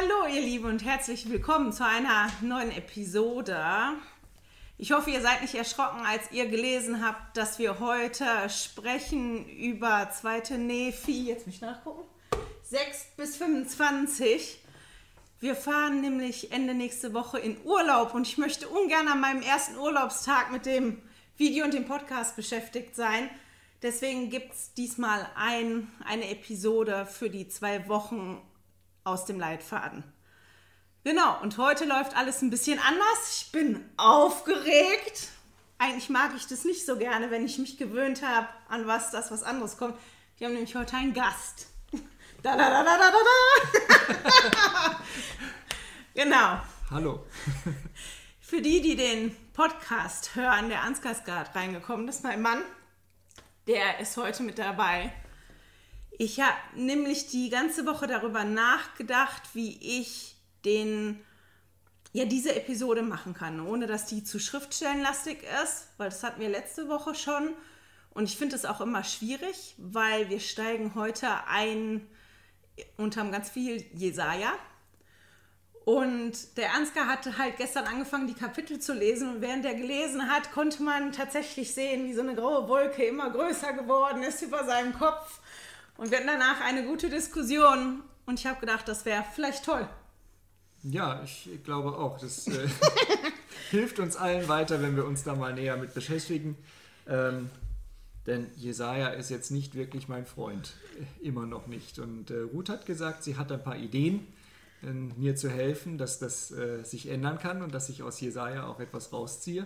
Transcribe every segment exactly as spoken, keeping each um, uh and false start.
Hallo ihr Lieben und herzlich willkommen zu einer neuen Episode. Ich hoffe, ihr seid nicht erschrocken, als ihr gelesen habt, dass wir heute sprechen über Zweite Nephi, jetzt mich nachgucken, sechs bis fünfundzwanzig. Wir fahren nämlich Ende nächste Woche in Urlaub und ich möchte ungern an meinem ersten Urlaubstag mit dem Video und dem Podcast beschäftigt sein. Deswegen gibt es diesmal ein, eine Episode für die zwei Wochen aus dem Leitfaden. Genau, und heute läuft alles ein bisschen anders. Ich bin aufgeregt. Eigentlich mag ich das nicht so gerne, wenn ich mich gewöhnt habe, an was das was anderes kommt. Wir haben nämlich heute einen Gast. Da, da, da, da, da, da. Genau. Hallo. Für die, die den Podcast hören, der Ansgar ist gerade reingekommen, das ist mein Mann. Der ist heute mit dabei. Ich habe nämlich die ganze Woche darüber nachgedacht, wie ich den, ja, diese Episode machen kann, ohne dass die zu schriftstellenlastig ist, weil das hatten wir letzte Woche schon. Und ich finde es auch immer schwierig, weil wir steigen heute ein und haben ganz viel Jesaja. Und der Ansgar hatte halt gestern angefangen, die Kapitel zu lesen. Und während er gelesen hat, konnte man tatsächlich sehen, wie so eine graue Wolke immer größer geworden ist über seinem Kopf. Und wir hatten danach eine gute Diskussion und ich habe gedacht, das wäre vielleicht toll. Ja, ich glaube auch. Das äh, hilft uns allen weiter, wenn wir uns da mal näher mit beschäftigen. Ähm, denn Jesaja ist jetzt nicht wirklich mein Freund. Immer noch nicht. Und äh, Ruth hat gesagt, sie hat ein paar Ideen, äh, mir zu helfen, dass das äh, sich ändern kann und dass ich aus Jesaja auch etwas rausziehe.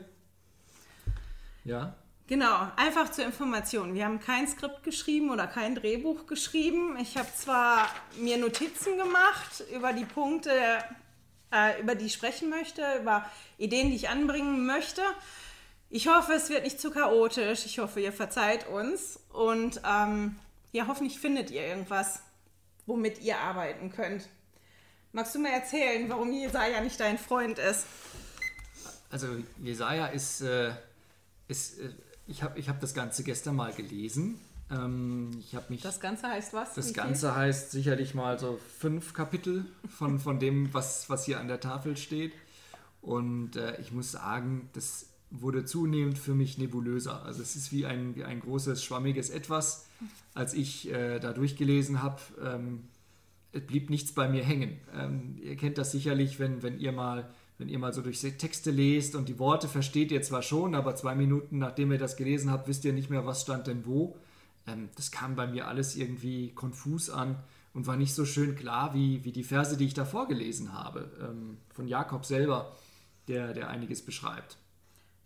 Ja. Genau, einfach zur Information. Wir haben kein Skript geschrieben oder kein Drehbuch geschrieben. Ich habe zwar mir Notizen gemacht über die Punkte, äh, über die ich sprechen möchte, über Ideen, die ich anbringen möchte. Ich hoffe, es wird nicht zu chaotisch. Ich hoffe, ihr verzeiht uns. Und ähm, ja, hoffentlich findet ihr irgendwas, womit ihr arbeiten könnt. Magst du mir erzählen, warum Jesaja nicht dein Freund ist? Also Jesaja ist... Äh, ist äh, Ich habe ich hab das Ganze gestern mal gelesen. Ähm, ich hab mich, das Ganze heißt was? Das Ganze heißt sicherlich mal so fünf Kapitel von, von dem, was, was hier an der Tafel steht. Und äh, ich muss sagen, das wurde zunehmend für mich nebulöser. Also es ist wie ein, wie ein großes, schwammiges Etwas. Als ich äh, da durchgelesen habe, ähm, es blieb nichts bei mir hängen. Ähm, ihr kennt das sicherlich, wenn, wenn ihr mal... Wenn ihr mal so durch Texte lest und die Worte versteht ihr zwar schon, aber zwei Minuten nachdem ihr das gelesen habt, wisst ihr nicht mehr, was stand denn wo. Ähm, das kam bei mir alles irgendwie konfus an und war nicht so schön klar wie, wie die Verse, die ich davor gelesen habe, ähm, von Jakob selber, der, der einiges beschreibt.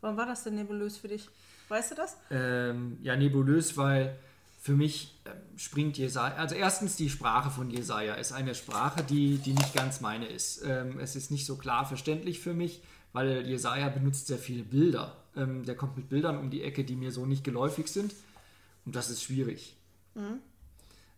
Warum war das denn nebulös für dich? Weißt du das? Ähm, ja, nebulös, weil für mich ähm, springt Jesaja, also erstens die Sprache von Jesaja ist eine Sprache, die, die nicht ganz meine ist. Ähm, es ist nicht so klar verständlich für mich, weil Jesaja benutzt sehr viele Bilder. Ähm, der kommt mit Bildern um die Ecke, die mir so nicht geläufig sind und das ist schwierig. Mhm.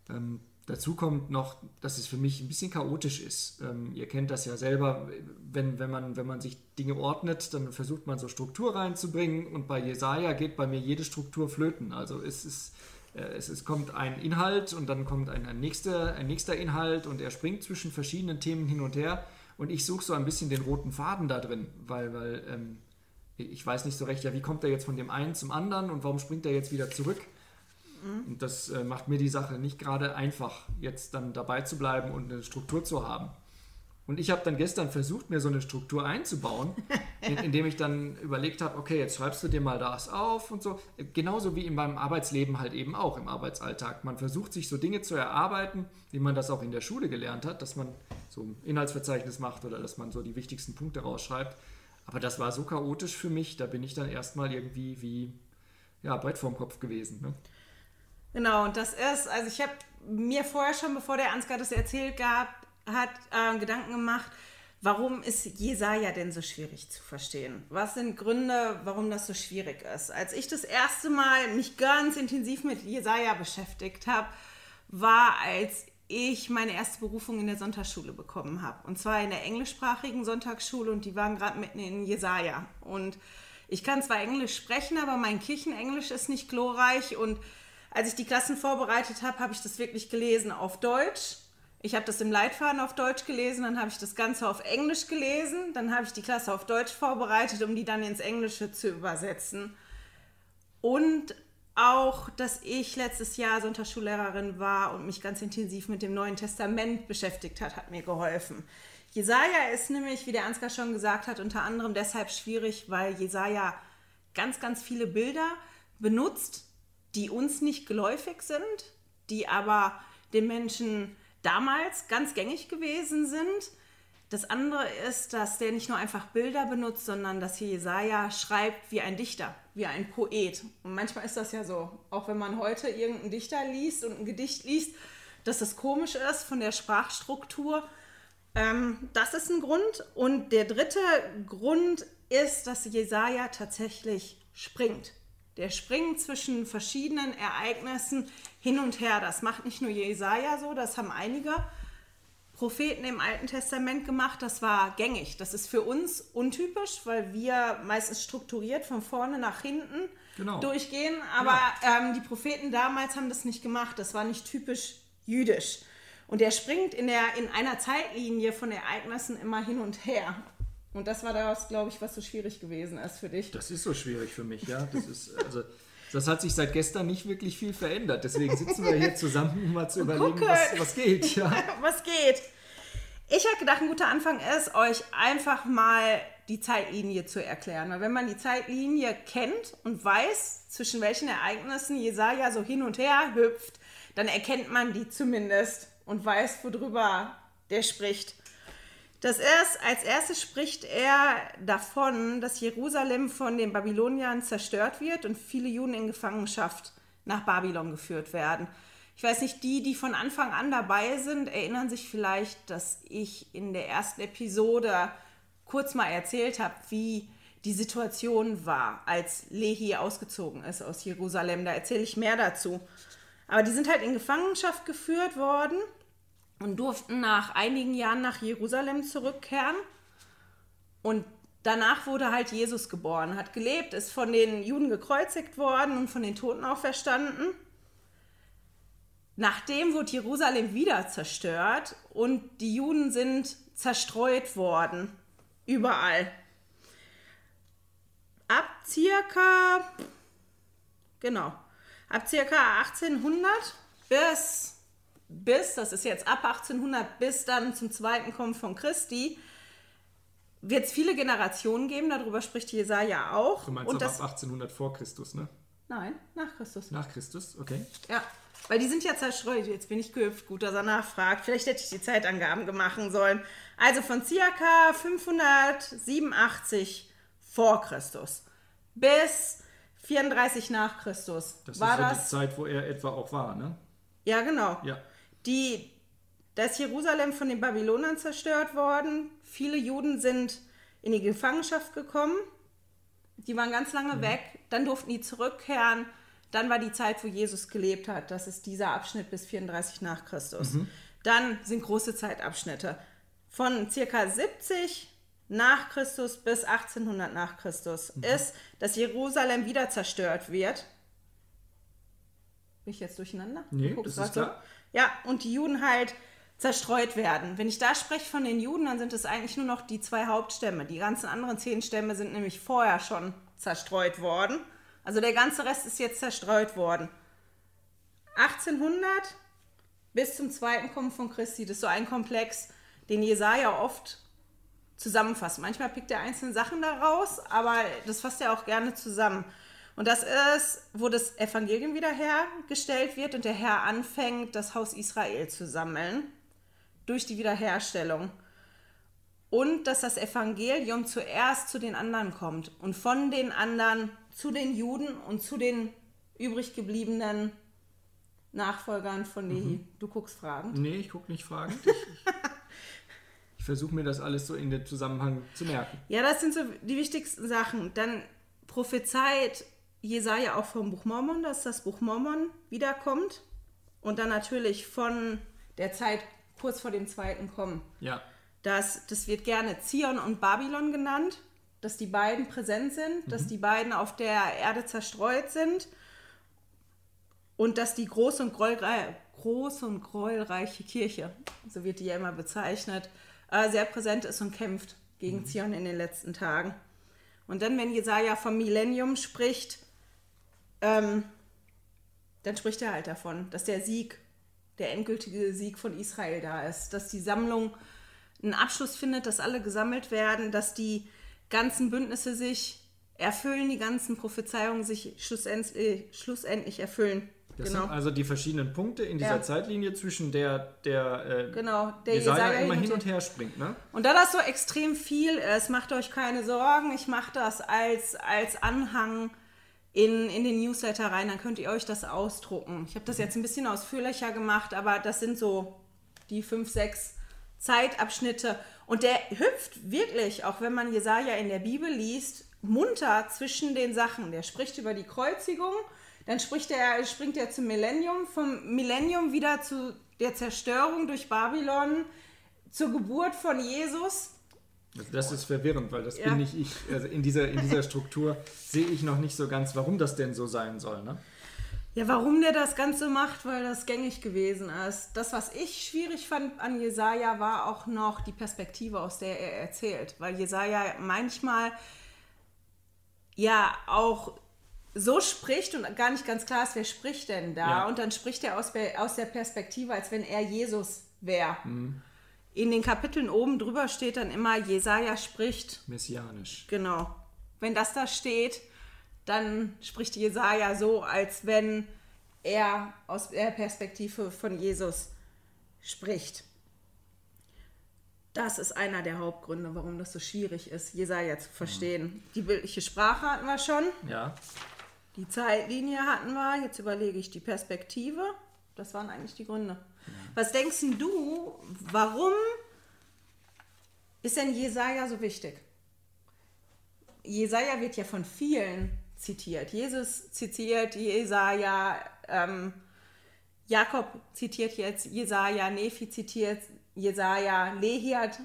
Ähm, dazu kommt noch, dass es für mich ein bisschen chaotisch ist. Ähm, ihr kennt das ja selber, wenn, wenn, man, wenn man sich Dinge ordnet, dann versucht man so Struktur reinzubringen und bei Jesaja geht bei mir jede Struktur flöten. Also es ist Es, es kommt ein Inhalt und dann kommt ein, ein, nächster, ein nächster Inhalt und er springt zwischen verschiedenen Themen hin und her und ich suche so ein bisschen den roten Faden da drin, weil, weil ähm, ich weiß nicht so recht, ja, wie kommt er jetzt von dem einen zum anderen und warum springt er jetzt wieder zurück? Mhm. Und das äh, macht mir die Sache nicht gerade einfach, jetzt dann dabei zu bleiben und eine Struktur zu haben. Und ich habe dann gestern versucht, mir so eine Struktur einzubauen, in, indem ich dann überlegt habe, okay, jetzt schreibst du dir mal das auf und so. Genauso wie in meinem Arbeitsleben halt eben auch, im Arbeitsalltag. Man versucht sich so Dinge zu erarbeiten, wie man das auch in der Schule gelernt hat, dass man so ein Inhaltsverzeichnis macht oder dass man so die wichtigsten Punkte rausschreibt. Aber das war so chaotisch für mich, da bin ich dann erstmal irgendwie wie, ja, Brett vorm Kopf gewesen, ne? Genau, und das ist, also ich habe mir vorher schon, bevor der Ansgar das erzählt gehabt, hat äh, Gedanken gemacht, warum ist Jesaja denn so schwierig zu verstehen? Was sind Gründe, warum das so schwierig ist? Als ich das erste Mal mich ganz intensiv mit Jesaja beschäftigt habe, war, als ich meine erste Berufung in der Sonntagsschule bekommen habe. Und zwar in der englischsprachigen Sonntagsschule und die waren gerade mitten in Jesaja. Und ich kann zwar Englisch sprechen, aber mein Kirchenenglisch ist nicht glorreich. Und als ich die Klassen vorbereitet habe, habe ich das wirklich gelesen auf Deutsch. Ich habe das im Leitfaden auf Deutsch gelesen, dann habe ich das Ganze auf Englisch gelesen, dann habe ich die Klasse auf Deutsch vorbereitet, um die dann ins Englische zu übersetzen. Und auch, dass ich letztes Jahr Sonntagsschullehrerin war und mich ganz intensiv mit dem Neuen Testament beschäftigt hat, hat mir geholfen. Jesaja ist nämlich, wie der Ansgar schon gesagt hat, unter anderem deshalb schwierig, weil Jesaja ganz, ganz viele Bilder benutzt, die uns nicht geläufig sind, die aber den Menschen damals ganz gängig gewesen sind. Das andere ist, dass der nicht nur einfach Bilder benutzt, sondern dass hier Jesaja schreibt wie ein Dichter, wie ein Poet. Und manchmal ist das ja so, auch wenn man heute irgendeinen Dichter liest und ein Gedicht liest, dass das komisch ist von der Sprachstruktur. Ähm, das ist ein Grund. Und der dritte Grund ist, dass Jesaja tatsächlich springt. Der springt zwischen verschiedenen Ereignissen hin und her. Das macht nicht nur Jesaja so, das haben einige Propheten im Alten Testament gemacht. Das war gängig. Das ist für uns untypisch, weil wir meistens strukturiert von vorne nach hinten genau. durchgehen. Aber genau. ähm, die Propheten damals haben das nicht gemacht. Das war nicht typisch jüdisch. Und er springt in, der, in einer Zeitlinie von Ereignissen immer hin und her. Und das war das, glaube ich, was so schwierig gewesen ist für dich. Das ist so schwierig für mich, ja. Das ist, also, das hat sich seit gestern nicht wirklich viel verändert. Deswegen sitzen wir hier zusammen, um mal zu überlegen, was, was geht. Ja. Was geht. Ich habe gedacht, ein guter Anfang ist, euch einfach mal die Zeitlinie zu erklären. Weil wenn man die Zeitlinie kennt und weiß, zwischen welchen Ereignissen Jesaja so hin und her hüpft, dann erkennt man die zumindest und weiß, worüber der spricht. Das erst, als erstes spricht er davon, dass Jerusalem von den Babyloniern zerstört wird und viele Juden in Gefangenschaft nach Babylon geführt werden. Ich weiß nicht, die, die von Anfang an dabei sind, erinnern sich vielleicht, dass ich in der ersten Episode kurz mal erzählt habe, wie die Situation war, als Lehi ausgezogen ist aus Jerusalem. Da erzähle ich mehr dazu. Aber die sind halt in Gefangenschaft geführt worden und durften nach einigen Jahren nach Jerusalem zurückkehren. Und danach wurde halt Jesus geboren, hat gelebt, ist von den Juden gekreuzigt worden und von den Toten auferstanden. Nachdem wurde Jerusalem wieder zerstört und die Juden sind zerstreut worden, überall. Ab circa, genau, ab circa achtzehnhundert bis... bis, das ist jetzt ab achtzehnhundert, bis dann zum zweiten Kommen von Christi, wird es viele Generationen geben, darüber spricht Jesaja auch. Du meinst und aber das, ab achtzehnhundert vor Christus, ne? Nein, nach Christus. Nach Christus, okay. Ja, weil die sind ja zerstreut, jetzt bin ich gehüpft, gut, dass er nachfragt. Vielleicht hätte ich die Zeitangaben gemacht sollen. Also von circa fünfhundertsiebenundachtzig vor Christus bis vierunddreißig nach Christus. Das war ist ja das, die Zeit, wo er etwa auch war, ne? Ja, genau. Ja. Die, da ist Jerusalem von den Babylonern zerstört worden. Viele Juden sind in die Gefangenschaft gekommen. Die waren ganz lange mhm. weg. Dann durften die zurückkehren. Dann war die Zeit, wo Jesus gelebt hat. Das ist dieser Abschnitt bis vierunddreißig nach Christus. Mhm. Dann sind große Zeitabschnitte. Von circa siebzig nach Christus bis achtzehnhundert nach Christus mhm. ist, dass Jerusalem wieder zerstört wird. Bin ich jetzt durcheinander? Nee, das ist klar. Ja, und die Juden halt zerstreut werden. Wenn ich da spreche von den Juden, dann sind es eigentlich nur noch die zwei Hauptstämme. Die ganzen anderen zehn Stämme sind nämlich vorher schon zerstreut worden. Also der ganze Rest ist jetzt zerstreut worden. achtzehnhundert bis zum zweiten Kommen von Christi. Das ist so ein Komplex, den Jesaja oft zusammenfasst. Manchmal pickt er einzelne Sachen daraus, aber das fasst er auch gerne zusammen. Und das ist, wo das Evangelium wiederhergestellt wird und der Herr anfängt, das Haus Israel zu sammeln durch die Wiederherstellung. Und dass das Evangelium zuerst zu den anderen kommt und von den anderen zu den Juden und zu den übrig gebliebenen Nachfolgern von Lehi. Mhm. Du guckst fragend? Nee, ich guck nicht fragend. Ich versuche mir das alles so in den Zusammenhang zu merken. Ja, das sind so die wichtigsten Sachen. Dann prophezeit Jesaja auch vom Buch Mormon, dass das Buch Mormon wiederkommt und dann natürlich von der Zeit kurz vor dem zweiten Kommen. Ja. Das, das wird gerne Zion und Babylon genannt, dass die beiden präsent sind, mhm. dass die beiden auf der Erde zerstreut sind und dass die groß und große und gräuelreiche Kirche, so wird die ja immer bezeichnet, sehr präsent ist und kämpft gegen mhm. Zion in den letzten Tagen. Und dann, wenn Jesaja vom Millennium spricht, ähm, dann spricht er halt davon, dass der Sieg, der endgültige Sieg von Israel da ist, dass die Sammlung einen Abschluss findet, dass alle gesammelt werden, dass die ganzen Bündnisse sich erfüllen, die ganzen Prophezeiungen sich schlussendlich, schlussendlich erfüllen. Das genau. sind also die verschiedenen Punkte in dieser ja. Zeitlinie, zwischen der, der, äh, genau, der Jesaja, Jesaja immer hin und her springt. Ne? Und da das so extrem viel ist, macht euch keine Sorgen. Ich mache das als, als Anhang in, in den Newsletter rein, dann könnt ihr euch das ausdrucken. Ich habe das jetzt ein bisschen ausführlicher gemacht, aber das sind so die fünf, sechs Zeitabschnitte. Und der hüpft wirklich, auch wenn man Jesaja in der Bibel liest, munter zwischen den Sachen. Der spricht über die Kreuzigung. Dann spricht er, springt er zum Millennium, vom Millennium wieder zu der Zerstörung durch Babylon, zur Geburt von Jesus. Das ist verwirrend, weil das ja. bin nicht ich. Also in dieser, in dieser Struktur sehe ich noch nicht so ganz, warum das denn so sein soll. Ne? Ja, warum der das Ganze macht, weil das gängig gewesen ist. Das, was ich schwierig fand an Jesaja, war auch noch die Perspektive, aus der er erzählt. Weil Jesaja manchmal ja auch so spricht und gar nicht ganz klar ist, wer spricht denn da? Ja. Und dann spricht er aus, aus der Perspektive, als wenn er Jesus wäre. Mhm. In den Kapiteln oben drüber steht dann immer, Jesaja spricht. Messianisch. Genau. Wenn das da steht, dann spricht Jesaja so, als wenn er aus der Perspektive von Jesus spricht. Das ist einer der Hauptgründe, warum das so schwierig ist, Jesaja zu verstehen. Mhm. Die bildliche Sprache hatten wir schon. Ja. Die Zeitlinie hatten wir, jetzt überlege ich die Perspektive. Das waren eigentlich die Gründe. Ja. Was denkst denn du, warum ist denn Jesaja so wichtig? Jesaja wird ja von vielen zitiert. Jesus zitiert Jesaja, ähm, Jakob zitiert jetzt Jesaja, Nephi zitiert Jesaja, Lehiat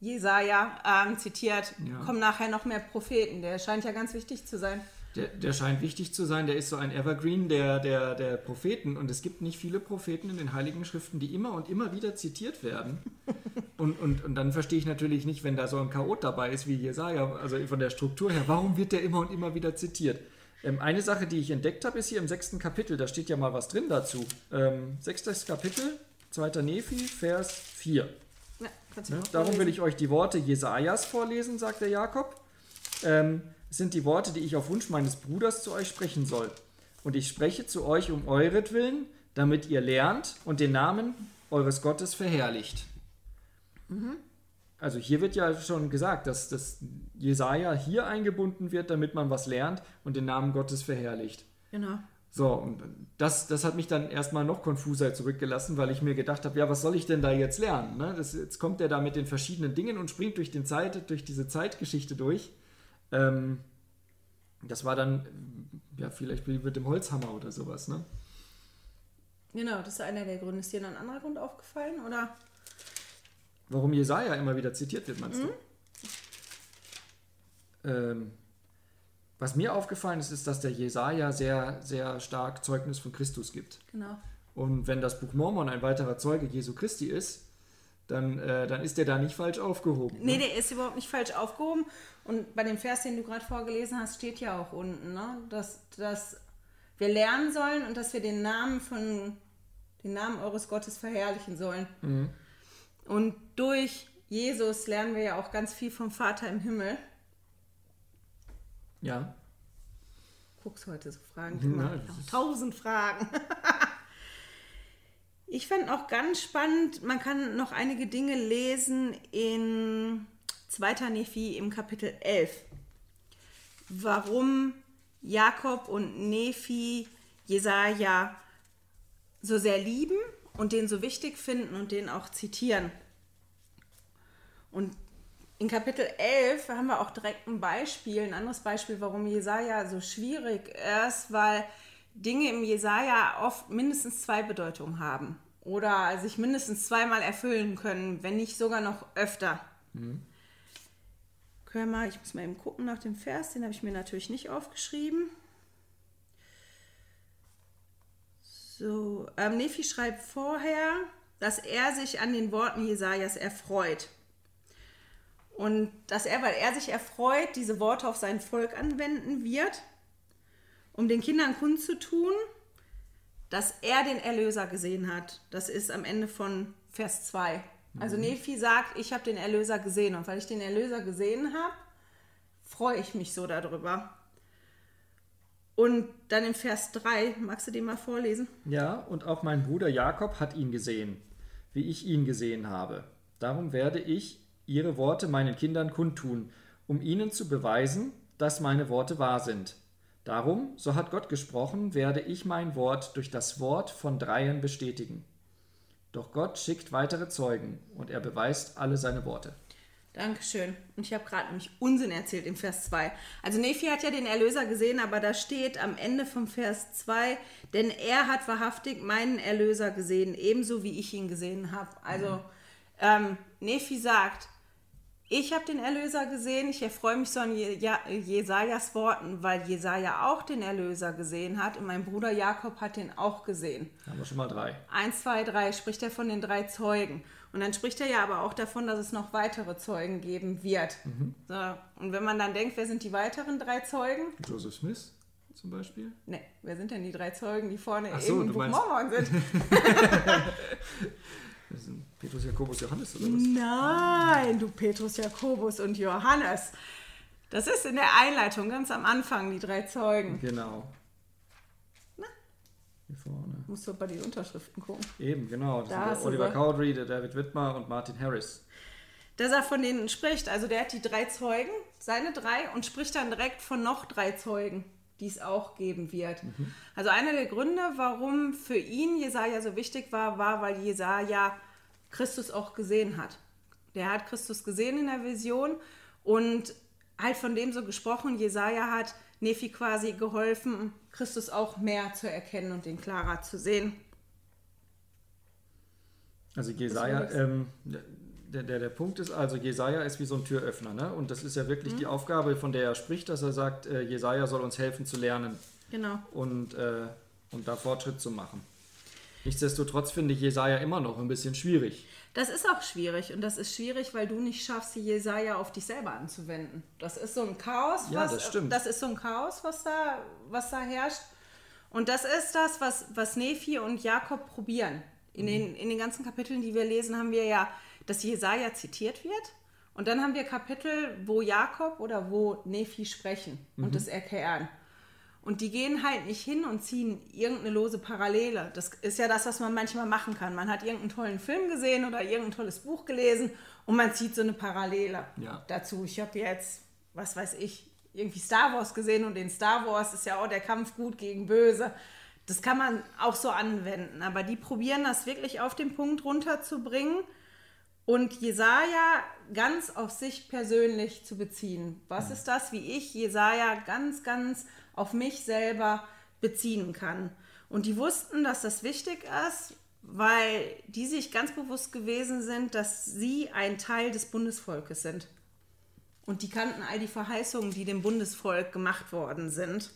Jesaja ähm, zitiert. Ja. Kommen nachher noch mehr Propheten. Der scheint ja ganz wichtig zu sein. Der, der scheint wichtig zu sein, der ist so ein Evergreen der, der, der Propheten, und es gibt nicht viele Propheten in den Heiligen Schriften, die immer und immer wieder zitiert werden. Und, und, und dann verstehe ich natürlich nicht, wenn da so ein Chaot dabei ist wie Jesaja, also von der Struktur her, warum wird der immer und immer wieder zitiert? Ähm, eine Sache, die ich entdeckt habe, ist hier im sechsten Kapitel, da steht ja mal was drin dazu. Ähm, sechstes Kapitel, zweiter Nephi, Vers vier. Ja, kannst du ja, darum vorlesen. Will ich euch die Worte Jesajas vorlesen, sagt der Jakob. Ähm, sind die Worte, die ich auf Wunsch meines Bruders zu euch sprechen soll. Und ich spreche zu euch um euretwillen, damit ihr lernt und den Namen eures Gottes verherrlicht. Mhm. Also hier wird ja schon gesagt, dass, dass Jesaja hier eingebunden wird, damit man was lernt und den Namen Gottes verherrlicht. Genau. So, und das, das hat mich dann erstmal noch konfuser zurückgelassen, weil ich mir gedacht habe, ja, was soll ich denn da jetzt lernen? Ne? Das, jetzt kommt der da mit den verschiedenen Dingen und springt durch, den Zeit, durch diese Zeitgeschichte durch. Ähm, das war dann, ja, vielleicht mit dem Holzhammer oder sowas, ne? Genau, das ist einer der Gründe. Ist dir noch ein anderer Grund aufgefallen, oder? Warum Jesaja immer wieder zitiert wird, meinst mhm. du? Ähm, was mir aufgefallen ist, ist, dass der Jesaja sehr, sehr stark Zeugnis von Christus gibt. Genau. Und wenn das Buch Mormon ein weiterer Zeuge Jesu Christi ist, Dann, äh, dann ist der da nicht falsch aufgehoben. Nee, ne? Der ist überhaupt nicht falsch aufgehoben. Und bei dem Vers, den du gerade vorgelesen hast, steht ja auch unten, ne? dass, dass wir lernen sollen und dass wir den Namen von den Namen eures Gottes verherrlichen sollen. Mhm. Und durch Jesus lernen wir ja auch ganz viel vom Vater im Himmel. Ja. Guckst heute so Fragen. Na, tausend Fragen. Ich fand auch ganz spannend, man kann noch einige Dinge lesen in zweiten. Nephi im Kapitel elf. Warum Jakob und Nephi Jesaja so sehr lieben und den so wichtig finden und den auch zitieren. Und in Kapitel elf haben wir auch direkt ein Beispiel, ein anderes Beispiel, warum Jesaja so schwierig ist, weil Dinge im Jesaja oft mindestens zwei Bedeutungen haben oder sich mindestens zweimal erfüllen können, wenn nicht sogar noch öfter. Mhm. Können wir mal, ich muss mal eben gucken nach dem Vers, den habe ich mir natürlich nicht aufgeschrieben. So, ähm, Nephi schreibt vorher, dass er sich an den Worten Jesajas erfreut. Und dass er, weil er sich erfreut, diese Worte auf sein Volk anwenden wird, um den Kindern kundzutun, dass er den Erlöser gesehen hat. Das ist am Ende von Vers zwei. Also mhm. Nephi sagt, ich habe den Erlöser gesehen. Und weil ich den Erlöser gesehen habe, freue ich mich so darüber. Und dann in Vers drei, magst du den mal vorlesen? Ja, und auch mein Bruder Jakob hat ihn gesehen, wie ich ihn gesehen habe. Darum werde ich ihre Worte meinen Kindern kundtun, um ihnen zu beweisen, dass meine Worte wahr sind. Darum, so hat Gott gesprochen, werde ich mein Wort durch das Wort von Dreien bestätigen. Doch Gott schickt weitere Zeugen, und er beweist alle seine Worte. Dankeschön. Und ich habe gerade nämlich Unsinn erzählt im Vers zwei. Also Nephi hat ja den Erlöser gesehen, aber da steht am Ende vom Vers zwei, denn er hat wahrhaftig meinen Erlöser gesehen, ebenso wie ich ihn gesehen habe. Also mhm. ähm, Nephi sagt, ich habe den Erlöser gesehen, ich erfreue mich so an Jesajas Worten, weil Jesaja auch den Erlöser gesehen hat und mein Bruder Jakob hat den auch gesehen. Da haben wir schon mal drei. Eins, zwei, drei, spricht er von den drei Zeugen. Und dann spricht er ja aber auch davon, dass es noch weitere Zeugen geben wird. Mhm. So, und wenn man dann denkt, wer sind die weiteren drei Zeugen? Joseph Smith zum Beispiel? Ne, wer sind denn die drei Zeugen, die vorne so, eben im Buch Mormon sind? Das sind Petrus, Jakobus, Johannes oder was? Nein, du Petrus, Jakobus und Johannes. Das ist in der Einleitung ganz am Anfang, die drei Zeugen. Genau. Na? Hier vorne. Musst du bei den Unterschriften gucken. Eben, genau. Das da sind der Oliver Cowdery, der David Whitmer und Martin Harris. Dass er von denen spricht, also der hat die drei Zeugen, seine drei, und spricht dann direkt von noch drei Zeugen, die es auch geben wird. Mhm. Also einer der Gründe, warum für ihn Jesaja so wichtig war, war, weil Jesaja Christus auch gesehen hat. Der hat Christus gesehen in der Vision und halt von dem so gesprochen, Jesaja hat Nephi quasi geholfen, Christus auch mehr zu erkennen und ihn klarer zu sehen. Also Jesaja, ähm, der, der, der Punkt ist, also Jesaja ist wie so ein Türöffner, ne? Und das ist ja wirklich mhm. die Aufgabe, von der er spricht, dass er sagt, äh, Jesaja soll uns helfen zu lernen. Genau. Und, äh, und da Fortschritt zu machen. Nichtsdestotrotz finde ich Jesaja immer noch ein bisschen schwierig. Das ist auch schwierig und das ist schwierig, weil du nicht schaffst, Jesaja auf dich selber anzuwenden. Das ist so ein Chaos, was, ja, das stimmt. Das ist so ein Chaos, was da, was da herrscht. Und das ist das, was, was Nephi und Jakob probieren. In, mhm. den, in den ganzen Kapiteln, die wir lesen, haben wir ja, dass Jesaja zitiert wird. Und dann haben wir Kapitel, wo Jakob oder wo Nephi sprechen mhm. und das erklären. Und die gehen halt nicht hin und ziehen irgendeine lose Parallele. Das ist ja das, was man manchmal machen kann. Man hat irgendeinen tollen Film gesehen oder irgendein tolles Buch gelesen und man zieht so eine Parallele ja. dazu. Ich habe jetzt, was weiß ich, irgendwie Star Wars gesehen und in Star Wars ist ja auch der Kampf gut gegen böse. Das kann man auch so anwenden. Aber die probieren das wirklich auf den Punkt runterzubringen und Jesaja ganz auf sich persönlich zu beziehen. Was ja. ist das, wie ich Jesaja ganz, ganz auf mich selber beziehen kann. Und die wussten, dass das wichtig ist, weil die sich ganz bewusst gewesen sind, dass sie ein Teil des Bundesvolkes sind. Und die kannten all die Verheißungen, die dem Bundesvolk gemacht worden sind.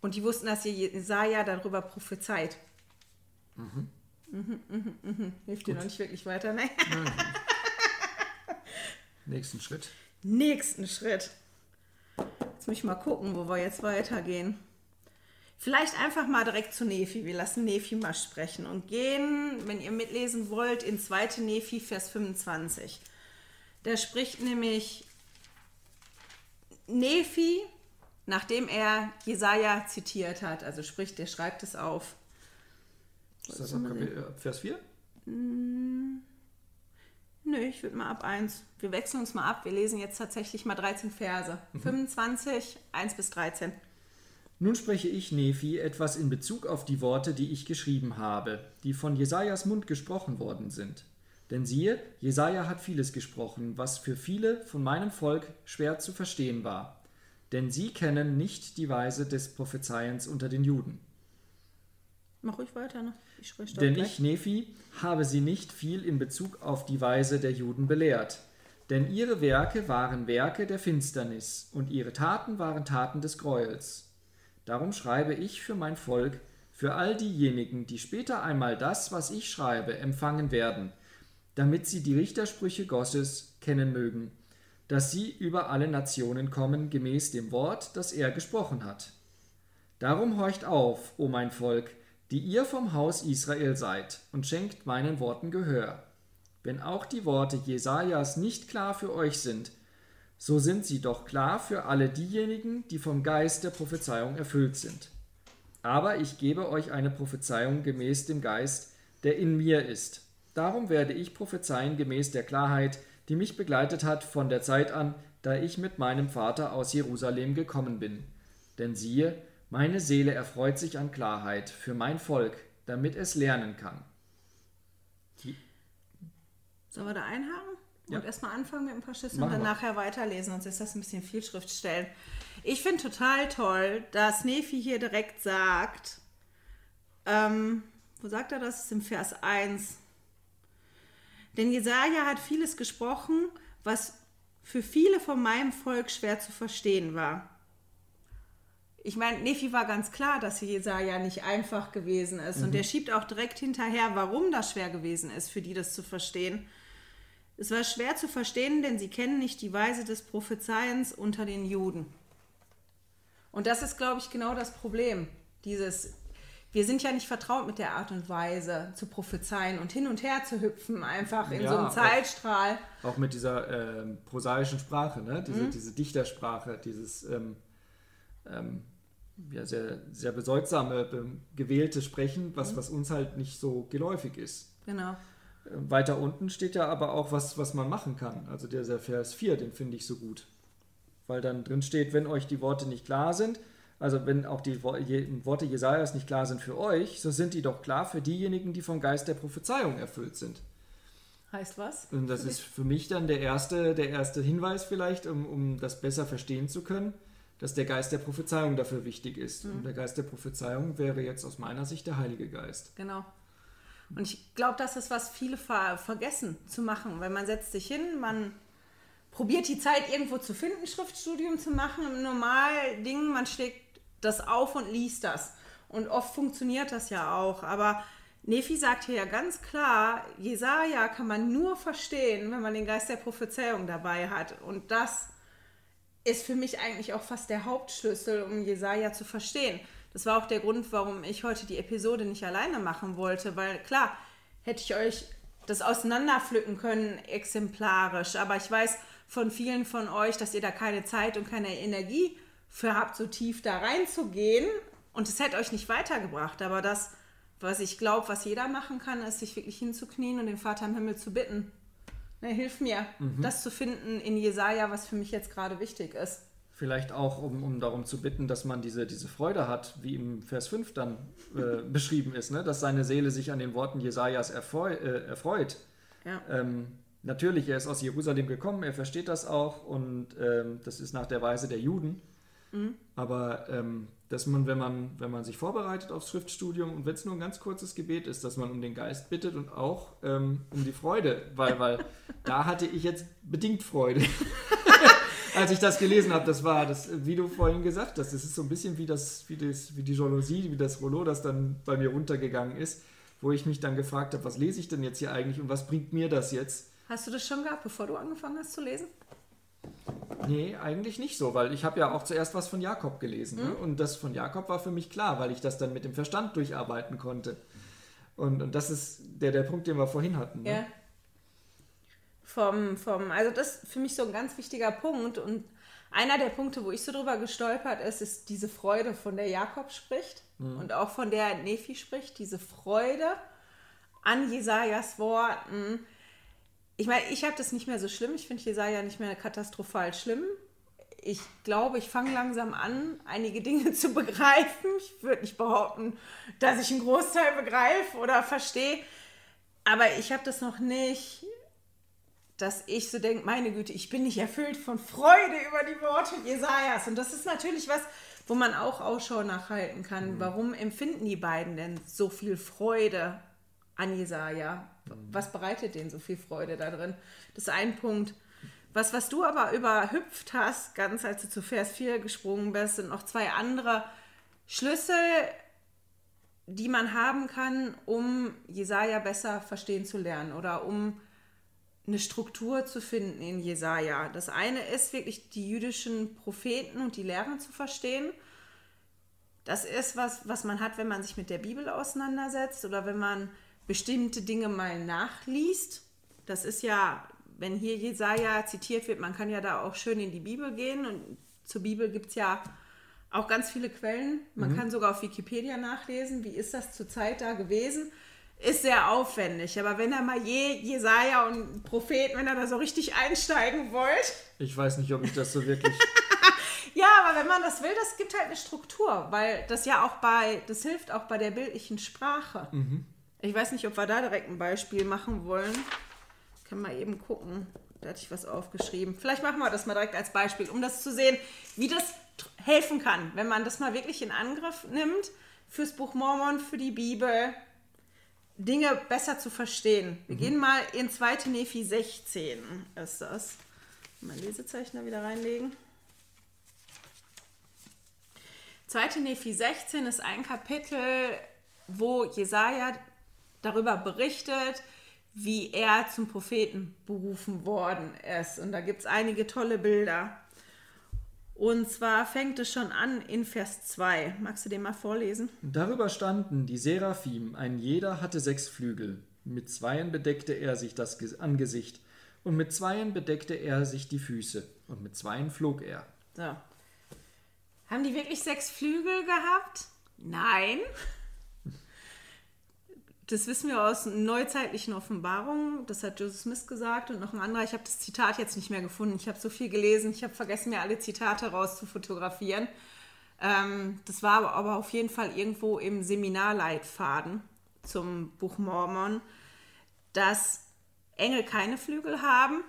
Und die wussten, dass Jesaja darüber prophezeit. Mhm. Mhm, mhm, mhm. Hilft dir noch nicht wirklich weiter, ne? Nein. Nächsten Schritt. Nächsten Schritt. Jetzt muss ich mal gucken, wo wir jetzt weitergehen. Vielleicht einfach mal direkt zu Nephi. Wir lassen Nephi mal sprechen und gehen, wenn ihr mitlesen wollt, in Zweite Nephi, Vers fünfundzwanzig. Da spricht nämlich Nephi, nachdem er Jesaja zitiert hat. Also sprich, der schreibt es auf. Ist das ab Vers vier? Hm. Nö, ich würde mal ab eins. Wir wechseln uns mal ab. Wir lesen jetzt tatsächlich mal dreizehn Verse. Mhm. fünfundzwanzig, eins bis dreizehn. Nun spreche ich, Nephi, etwas in Bezug auf die Worte, die ich geschrieben habe, die von Jesajas Mund gesprochen worden sind. Denn siehe, Jesaja hat vieles gesprochen, was für viele von meinem Volk schwer zu verstehen war. Denn sie kennen nicht die Weise des Prophezeiens unter den Juden. Mach ruhig weiter, ne? Ich spreche Denn gleich. Ich, Nephi, habe sie nicht viel in Bezug auf die Weise der Juden belehrt. Denn ihre Werke waren Werke der Finsternis und ihre Taten waren Taten des Gräuels. Darum schreibe ich für mein Volk, für all diejenigen, die später einmal das, was ich schreibe, empfangen werden, damit sie die Richtersprüche Gottes kennen mögen, dass sie über alle Nationen kommen, gemäß dem Wort, das er gesprochen hat. Darum horcht auf, o mein Volk, die ihr vom Haus Israel seid, und schenkt meinen Worten Gehör. Wenn auch die Worte Jesajas nicht klar für euch sind, so sind sie doch klar für alle diejenigen, die vom Geist der Prophezeiung erfüllt sind. Aber ich gebe euch eine Prophezeiung gemäß dem Geist, der in mir ist. Darum werde ich prophezeien gemäß der Klarheit, die mich begleitet hat von der Zeit an, da ich mit meinem Vater aus Jerusalem gekommen bin. Denn siehe, meine Seele erfreut sich an Klarheit für mein Volk, damit es lernen kann. Sollen wir da einhaken? Ja. Und erstmal anfangen mit ein paar Schüsse und dann wir. nachher weiterlesen, sonst ist das ein bisschen viel Schriftstellen. Ich finde total toll, dass Nephi hier direkt sagt, ähm, wo sagt er das? Das ist im Vers eins. Denn Jesaja hat vieles gesprochen, was für viele von meinem Volk schwer zu verstehen war. Ich meine, Nephi war ganz klar, dass Jesaja nicht einfach gewesen ist. Mhm. Und er schiebt auch direkt hinterher, warum das schwer gewesen ist, für die das zu verstehen. Es war schwer zu verstehen, denn sie kennen nicht die Weise des Prophezeiens unter den Juden. Und das ist, glaube ich, genau das Problem. Dieses, wir sind ja nicht vertraut mit der Art und Weise zu prophezeien und hin und her zu hüpfen, einfach in ja, so einem Zeitstrahl. Auch, auch mit dieser ähm, prosaischen Sprache, ne? diese, mhm. diese Dichtersprache, dieses ähm, ähm, ja, sehr, sehr besoldsame, gewählte Sprechen, was, mhm. was uns halt nicht so geläufig ist. Genau. Weiter unten steht ja aber auch was, was man machen kann. Also der Vers vier, den finde ich so gut. Weil dann drin steht, wenn euch die Worte nicht klar sind, also wenn auch die Worte Jesajas nicht klar sind für euch, so sind die doch klar für diejenigen, die vom Geist der Prophezeiung erfüllt sind. Heißt was? Und das ist für mich dann der erste, der erste Hinweis vielleicht, um, um das besser verstehen zu können, dass der Geist der Prophezeiung dafür wichtig ist. Mhm. Und der Geist der Prophezeiung wäre jetzt aus meiner Sicht der Heilige Geist. Genau. Und ich glaube, das ist, was viele ver- vergessen zu machen, weil man setzt sich hin, man probiert die Zeit irgendwo zu finden, Schriftstudium zu machen, im normalen Ding, man schlägt das auf und liest das. Und oft funktioniert das ja auch, aber Nephi sagt hier ja ganz klar, Jesaja kann man nur verstehen, wenn man den Geist der Prophezeiung dabei hat. Und das ist für mich eigentlich auch fast der Hauptschlüssel, um Jesaja zu verstehen. Das war auch der Grund, warum ich heute die Episode nicht alleine machen wollte, weil klar, hätte ich euch das auseinanderpflücken können, exemplarisch, aber ich weiß von vielen von euch, dass ihr da keine Zeit und keine Energie für habt, so tief da reinzugehen, und es hätte euch nicht weitergebracht, aber das, was ich glaube, was jeder machen kann, ist, sich wirklich hinzuknien und den Vater im Himmel zu bitten. Ne, hilf mir, mhm. das zu finden in Jesaja, was für mich jetzt gerade wichtig ist. Vielleicht auch, um, um darum zu bitten, dass man diese, diese Freude hat, wie im Vers fünf dann äh, beschrieben ist, ne? Dass seine Seele sich an den Worten Jesajas erfreut. Äh, erfreut. Ja. Ähm, natürlich, er ist aus Jerusalem gekommen, er versteht das auch, und ähm, das ist nach der Weise der Juden. Mhm. Aber ähm, dass man wenn, man, wenn man sich vorbereitet aufs Schriftstudium, und wenn es nur ein ganz kurzes Gebet ist, dass man um den Geist bittet und auch ähm, um die Freude, weil, weil da hatte ich jetzt bedingt Freude. Als ich das gelesen habe, das war, das, wie du vorhin gesagt hast, das ist so ein bisschen wie, das, wie, das, wie die Jalousie, wie das Rollo, das dann bei mir runtergegangen ist, wo ich mich dann gefragt habe, was lese ich denn jetzt hier eigentlich und was bringt mir das jetzt? Hast du das schon gehabt, bevor du angefangen hast zu lesen? Nee, eigentlich nicht so, weil ich habe ja auch zuerst was von Jakob gelesen, mhm. ne? Und das von Jakob war für mich klar, weil ich das dann mit dem Verstand durcharbeiten konnte. Und, und das ist der, der Punkt, den wir vorhin hatten. Ne? Ja. Vom, vom, also das ist für mich so ein ganz wichtiger Punkt, und einer der Punkte, wo ich so drüber gestolpert ist, ist diese Freude, von der Jakob spricht mhm. und auch von der Nephi spricht, diese Freude an Jesajas Worten. Ich meine, ich habe das nicht mehr so schlimm, ich finde Jesaja nicht mehr katastrophal schlimm. Ich glaube, ich fange langsam an, einige Dinge zu begreifen. Ich würde nicht behaupten, dass ich einen Großteil begreife oder verstehe, aber ich habe das noch nicht... dass ich so denke, meine Güte, ich bin nicht erfüllt von Freude über die Worte Jesajas. Und das ist natürlich was, wo man auch Ausschau nachhalten kann. Mhm. Warum empfinden die beiden denn so viel Freude an Jesaja? Mhm. Was bereitet denen so viel Freude da drin? Das ist ein Punkt. Was, was du aber überhüpft hast, ganz als du zu Vers vier gesprungen bist, sind noch zwei andere Schlüssel, die man haben kann, um Jesaja besser verstehen zu lernen oder um eine Struktur zu finden in Jesaja. Das eine ist wirklich, die jüdischen Propheten und die Lehren zu verstehen. Das ist was, was man hat, wenn man sich mit der Bibel auseinandersetzt oder wenn man bestimmte Dinge mal nachliest. Das ist ja, wenn hier Jesaja zitiert wird, man kann ja da auch schön in die Bibel gehen, und zur Bibel gibt es ja auch ganz viele Quellen. Man mhm. kann sogar auf Wikipedia nachlesen, wie ist das zur Zeit da gewesen. Ist sehr aufwendig, aber wenn ihr mal je Jesaja und Propheten, wenn ihr da so richtig einsteigen wollt. Ich weiß nicht, ob ich das so wirklich... Ja, aber wenn man das will, das gibt halt eine Struktur, weil das ja auch bei, das hilft auch bei der bildlichen Sprache. Mhm. Ich weiß nicht, ob wir da direkt ein Beispiel machen wollen. Ich kann mal eben gucken, da hatte ich was aufgeschrieben. Vielleicht machen wir das mal direkt als Beispiel, um das zu sehen, wie das helfen kann, wenn man das mal wirklich in Angriff nimmt, fürs Buch Mormon, für die Bibel, Dinge besser zu verstehen. Wir mhm. gehen mal in Zweite Nephi sechzehn, ist das. Mal Lesezeichen da wieder reinlegen. Zweite Nephi sechzehn ist ein Kapitel, wo Jesaja darüber berichtet, wie er zum Propheten berufen worden ist. Und da gibt es einige tolle Bilder. Und zwar fängt es schon an in Vers zwei. Magst du den mal vorlesen? Darüber standen die Seraphim, ein jeder hatte sechs Flügel. Mit zweien bedeckte er sich das Angesicht und mit zweien bedeckte er sich die Füße und mit zweien flog er. So. Haben die wirklich sechs Flügel gehabt? Nein. Das wissen wir aus neuzeitlichen Offenbarungen. Das hat Joseph Smith gesagt und noch ein anderer. Ich habe das Zitat jetzt nicht mehr gefunden. Ich habe so viel gelesen. Ich habe vergessen, mir alle Zitate rauszufotografieren. Ähm, das war aber, aber auf jeden Fall irgendwo im Seminarleitfaden zum Buch Mormon, dass Engel keine Flügel haben,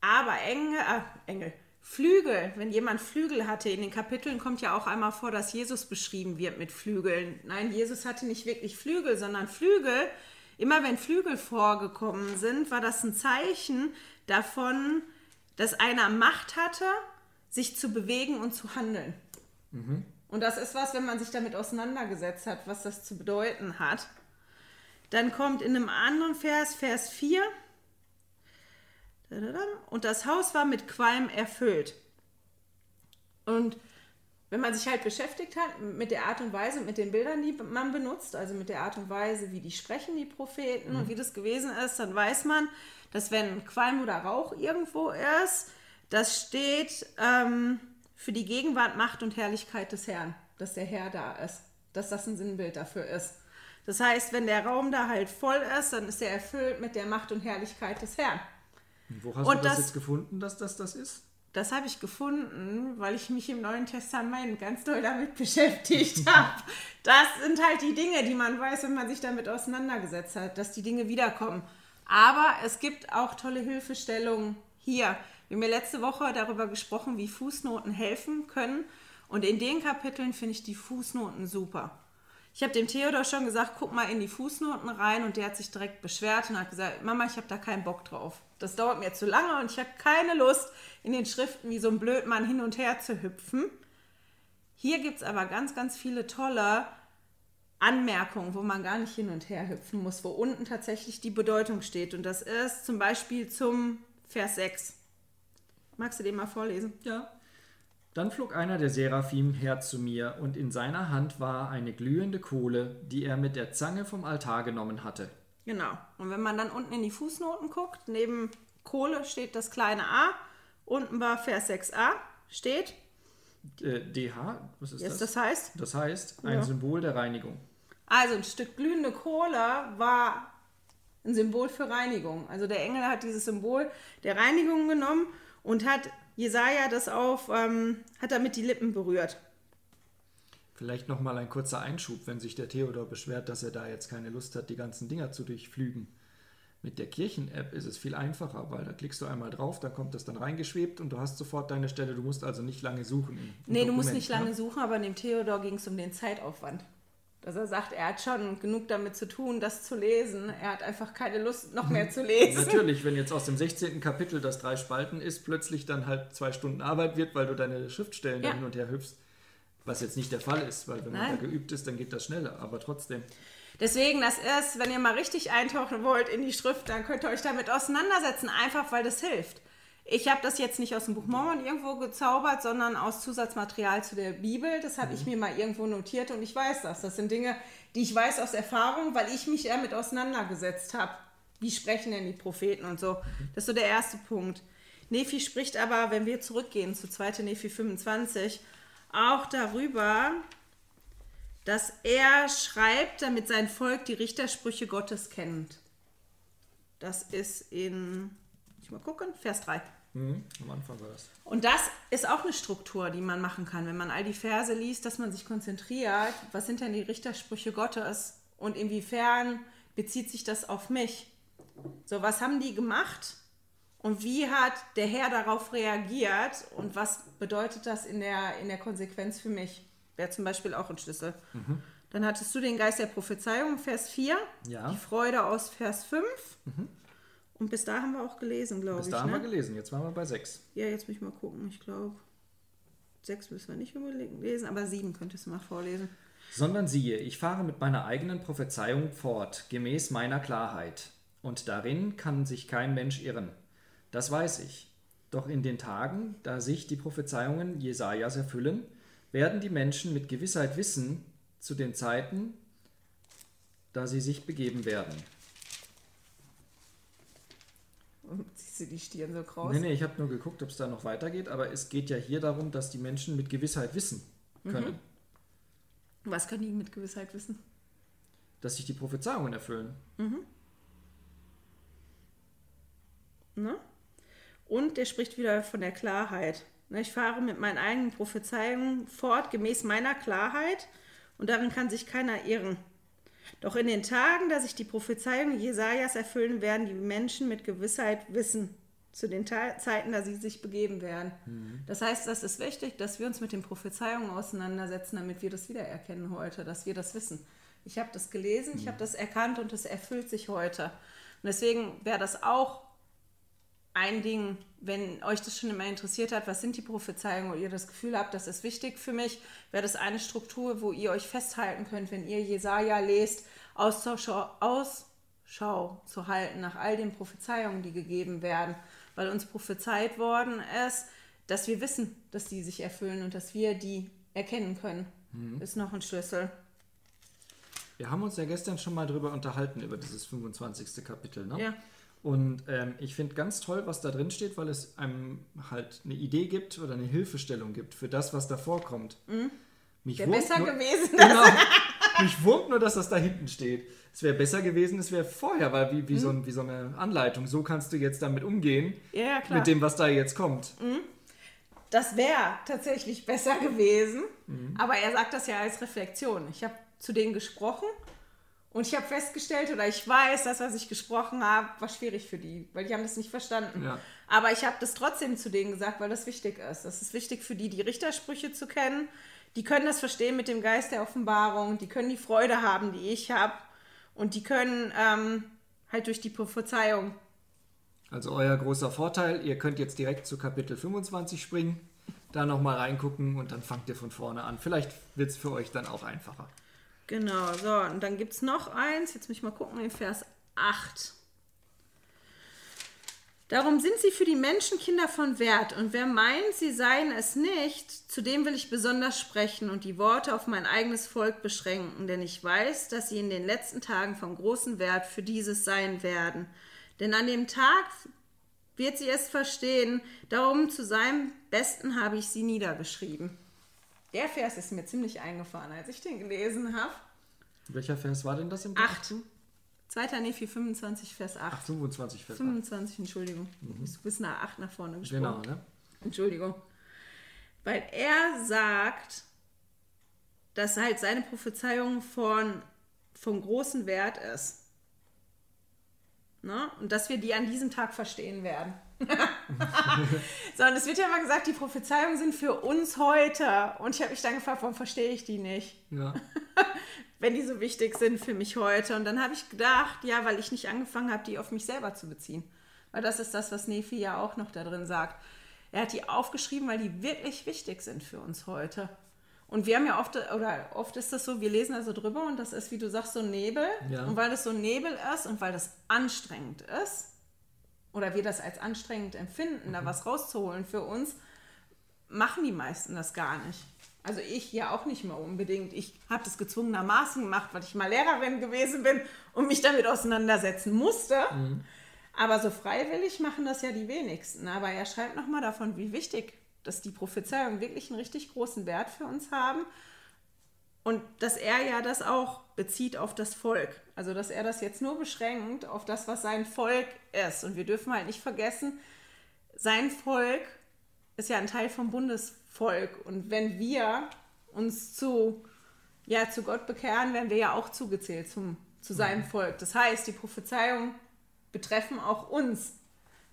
aber Engel, äh, Engel, Flügel, wenn jemand Flügel hatte, in den Kapiteln kommt ja auch einmal vor, dass Jesus beschrieben wird mit Flügeln. Nein, Jesus hatte nicht wirklich Flügel, sondern Flügel, immer wenn Flügel vorgekommen sind, war das ein Zeichen davon, dass einer Macht hatte, sich zu bewegen und zu handeln. Mhm. Und das ist was, wenn man sich damit auseinandergesetzt hat, was das zu bedeuten hat. Dann kommt in einem anderen Vers, Vers vier... Und das Haus war mit Qualm erfüllt. Und wenn man sich halt beschäftigt hat mit der Art und Weise, mit den Bildern, die man benutzt, also mit der Art und Weise, wie die sprechen, die Propheten, mhm. und wie das gewesen ist, dann weiß man, dass wenn Qualm oder Rauch irgendwo ist, das steht ähm, für die Gegenwart, Macht und Herrlichkeit des Herrn, dass der Herr da ist, dass das ein Sinnbild dafür ist. Das heißt, wenn der Raum da halt voll ist, dann ist er erfüllt mit der Macht und Herrlichkeit des Herrn. Wo hast und du das, das jetzt gefunden, dass das das ist? Das habe ich gefunden, weil ich mich im Neuen Testament ganz doll damit beschäftigt habe. Das sind halt die Dinge, die man weiß, wenn man sich damit auseinandergesetzt hat, dass die Dinge wiederkommen. Aber es gibt auch tolle Hilfestellungen hier. Wir haben ja letzte Woche darüber gesprochen, wie Fußnoten helfen können. Und in den Kapiteln finde ich die Fußnoten super. Ich habe dem Theodor schon gesagt, guck mal in die Fußnoten rein, und der hat sich direkt beschwert und hat gesagt, Mama, ich habe da keinen Bock drauf. Das dauert mir zu lange und ich habe keine Lust, in den Schriften wie so ein Blödmann hin und her zu hüpfen. Hier gibt es aber ganz, ganz viele tolle Anmerkungen, wo man gar nicht hin und her hüpfen muss, wo unten tatsächlich die Bedeutung steht. Und das ist zum Beispiel zum Vers sechs. Magst du den mal vorlesen? Ja. Dann flog einer der Seraphim her zu mir, und in seiner Hand war eine glühende Kohle, die er mit der Zange vom Altar genommen hatte. Genau. Und wenn man dann unten in die Fußnoten guckt, neben Kohle steht das kleine a, unten bei Vers sechs a steht... Äh, D H, was ist das? Das heißt? Das heißt, ein ja. Symbol der Reinigung. Also ein Stück glühende Kohle war ein Symbol für Reinigung. Also der Engel hat dieses Symbol der Reinigung genommen und hat Jesaja das auf, ähm, hat damit die Lippen berührt. Vielleicht nochmal ein kurzer Einschub, wenn sich der Theodor beschwert, dass er da jetzt keine Lust hat, die ganzen Dinger zu durchflügen. Mit der Kirchen-App ist es viel einfacher, weil da klickst du einmal drauf, da kommt das dann reingeschwebt und du hast sofort deine Stelle. Du musst also nicht lange suchen. Nee, Dokument, du musst nicht ne? lange suchen, aber dem Theodor ging es um den Zeitaufwand. Dass er sagt, er hat schon genug damit zu tun, das zu lesen. Er hat einfach keine Lust, noch mehr zu lesen. Natürlich, wenn jetzt aus dem sechzehnten Kapitel, das drei Spalten ist, plötzlich dann halt zwei Stunden Arbeit wird, weil du deine Schriftstellen ja. hin und her hüpfst. Was jetzt nicht der Fall ist, weil wenn Nein. man da geübt ist, dann geht das schneller, aber trotzdem. Deswegen, das ist, wenn ihr mal richtig eintauchen wollt in die Schrift, dann könnt ihr euch damit auseinandersetzen, einfach weil das hilft. Ich habe das jetzt nicht aus dem Buch Mormon irgendwo gezaubert, sondern aus Zusatzmaterial zu der Bibel. Das habe mhm. ich mir mal irgendwo notiert und ich weiß das. Das sind Dinge, die ich weiß aus Erfahrung, weil ich mich damit auseinandergesetzt habe. Wie sprechen denn die Propheten und so? Das ist so der erste Punkt. Nephi spricht aber, wenn wir zurückgehen zu zweite Nephi fünfundzwanzig, auch darüber, dass er schreibt, damit sein Volk die Richtersprüche Gottes kennt. Das ist in, ich mal gucken, Vers drei. Mhm, am Anfang war das. Und das ist auch eine Struktur, die man machen kann, wenn man all die Verse liest, dass man sich konzentriert, was sind denn die Richtersprüche Gottes und inwiefern bezieht sich das auf mich? So, was haben die gemacht? Und wie hat der Herr darauf reagiert und was bedeutet das in der, in der Konsequenz für mich? Wäre zum Beispiel auch ein Schlüssel. Mhm. Dann hattest du den Geist der Prophezeiung, Vers vier, ja. die Freude aus Vers fünf. Mhm. Und bis da haben wir auch gelesen, glaube ich. Bis da haben ne? wir gelesen, jetzt waren wir bei sechs. Ja, jetzt muss ich mal gucken, ich glaube, sechs müssen wir nicht unbedingt lesen, aber sieben könntest du mal vorlesen. Sondern siehe, ich fahre mit meiner eigenen Prophezeiung fort, gemäß meiner Klarheit. Und darin kann sich kein Mensch irren. Das weiß ich. Doch in den Tagen, da sich die Prophezeiungen Jesajas erfüllen, werden die Menschen mit Gewissheit wissen, zu den Zeiten, da sie sich begeben werden. Und ziehst du die Stirn so kraus? Nee, nee, ich habe nur geguckt, ob es da noch weitergeht, aber es geht ja hier darum, dass die Menschen mit Gewissheit wissen können. Mhm. Was können die mit Gewissheit wissen? Dass sich die Prophezeiungen erfüllen. Mhm. Ne? Und der spricht wieder von der Klarheit. Ich fahre mit meinen eigenen Prophezeiungen fort, gemäß meiner Klarheit, und darin kann sich keiner irren. Doch in den Tagen, da sich die Prophezeiungen Jesajas erfüllen, werden die Menschen mit Gewissheit wissen, zu den Ta- Zeiten, da sie sich begeben werden. Mhm. Das heißt, das ist wichtig, dass wir uns mit den Prophezeiungen auseinandersetzen, damit wir das wiedererkennen heute, dass wir das wissen. Ich habe das gelesen, mhm. ich habe das erkannt und es erfüllt sich heute. Und deswegen wäre das auch ein Ding, wenn euch das schon immer interessiert hat, was sind die Prophezeiungen und ihr das Gefühl habt, das ist wichtig für mich, wäre das eine Struktur, wo ihr euch festhalten könnt, wenn ihr Jesaja lest, Ausschau, Ausschau zu halten nach all den Prophezeiungen, die gegeben werden, weil uns prophezeit worden ist, dass wir wissen, dass die sich erfüllen und dass wir die erkennen können. Mhm. Ist noch ein Schlüssel. Wir haben uns ja gestern schon mal drüber unterhalten, über dieses fünfundzwanzigste Kapitel, ne? Ja. Und ähm, ich finde ganz toll, was da drin steht, weil es einem halt eine Idee gibt oder eine Hilfestellung gibt für das, was da vorkommt. Mhm. Wäre besser nur, gewesen. Genau, mich wurmt nur, dass das da hinten steht. Es wäre besser gewesen, es wäre vorher, weil wie, wie, mhm. so ein, wie so eine Anleitung. So kannst du jetzt damit umgehen, ja, klar. mit dem, was da jetzt kommt. Mhm. Das wäre tatsächlich besser gewesen, mhm. aber er sagt das ja als Reflexion. Ich habe zu denen gesprochen. Und ich habe festgestellt, oder ich weiß, das, was ich gesprochen habe, war schwierig für die, weil die haben das nicht verstanden. Ja. Aber ich habe das trotzdem zu denen gesagt, weil das wichtig ist. Das ist wichtig für die, die Richtersprüche zu kennen. Die können das verstehen mit dem Geist der Offenbarung. Die können die Freude haben, die ich habe. Und die können ähm, halt durch die Prophezeiung. Also euer großer Vorteil, ihr könnt jetzt direkt zu Kapitel fünfundzwanzig springen, da nochmal reingucken und dann fangt ihr von vorne an. Vielleicht wird es für euch dann auch einfacher. Genau, so, und dann gibt es noch eins, jetzt muss ich mal gucken, in Vers acht. Darum sind sie für die Menschenkinder von Wert, und wer meint, sie seien es nicht, zu dem will ich besonders sprechen und die Worte auf mein eigenes Volk beschränken, denn ich weiß, dass sie in den letzten Tagen von großem Wert für dieses sein werden. Denn an dem Tag wird sie es verstehen, darum zu seinem Besten habe ich sie niedergeschrieben. Der Vers ist mir ziemlich eingefahren, als ich den gelesen habe. Welcher Vers war denn das im Buch? acht. zweite Nephi fünfundzwanzig, Vers acht. Ach, fünfundzwanzig, Vers acht. fünfundzwanzig, Entschuldigung. Mhm. Du bist nach acht nach vorne gesprungen. Genau, ne? Entschuldigung. Weil er sagt, dass halt seine Prophezeiung von, von großem Wert ist. Ne? Und dass wir die an diesem Tag verstehen werden. So, und es wird ja immer gesagt, die Prophezeiungen sind für uns heute. Und ich habe mich dann gefragt, warum verstehe ich die nicht? Ja. Wenn die so wichtig sind für mich heute. Und dann habe ich gedacht, ja, weil ich nicht angefangen habe, die auf mich selber zu beziehen. Weil das ist das, was Nephi ja auch noch da drin sagt. Er hat die aufgeschrieben, weil die wirklich wichtig sind für uns heute. Und wir haben ja oft, oder oft ist das so, wir lesen also drüber und das ist, wie du sagst, so ein Nebel. Ja. Und weil das so ein Nebel ist und weil das anstrengend ist, oder wir das als anstrengend empfinden, mhm. da was rauszuholen für uns, machen die meisten das gar nicht. Also ich ja auch nicht mehr unbedingt. Ich habe das gezwungenermaßen gemacht, weil ich mal Lehrerin gewesen bin und mich damit auseinandersetzen musste. Mhm. Aber so freiwillig machen das ja die wenigsten. Aber er schreibt nochmal davon, wie wichtig, dass die Prophezeiungen wirklich einen richtig großen Wert für uns haben und dass er ja das auch bezieht auf das Volk. Also dass er das jetzt nur beschränkt auf das, was sein Volk ist. Und wir dürfen halt nicht vergessen, sein Volk ist ja ein Teil vom Bundesvolk. Und wenn wir uns zu, ja, zu Gott bekehren, werden wir ja auch zugezählt zum, zu seinem Volk. Das heißt, die Prophezeiungen betreffen auch uns.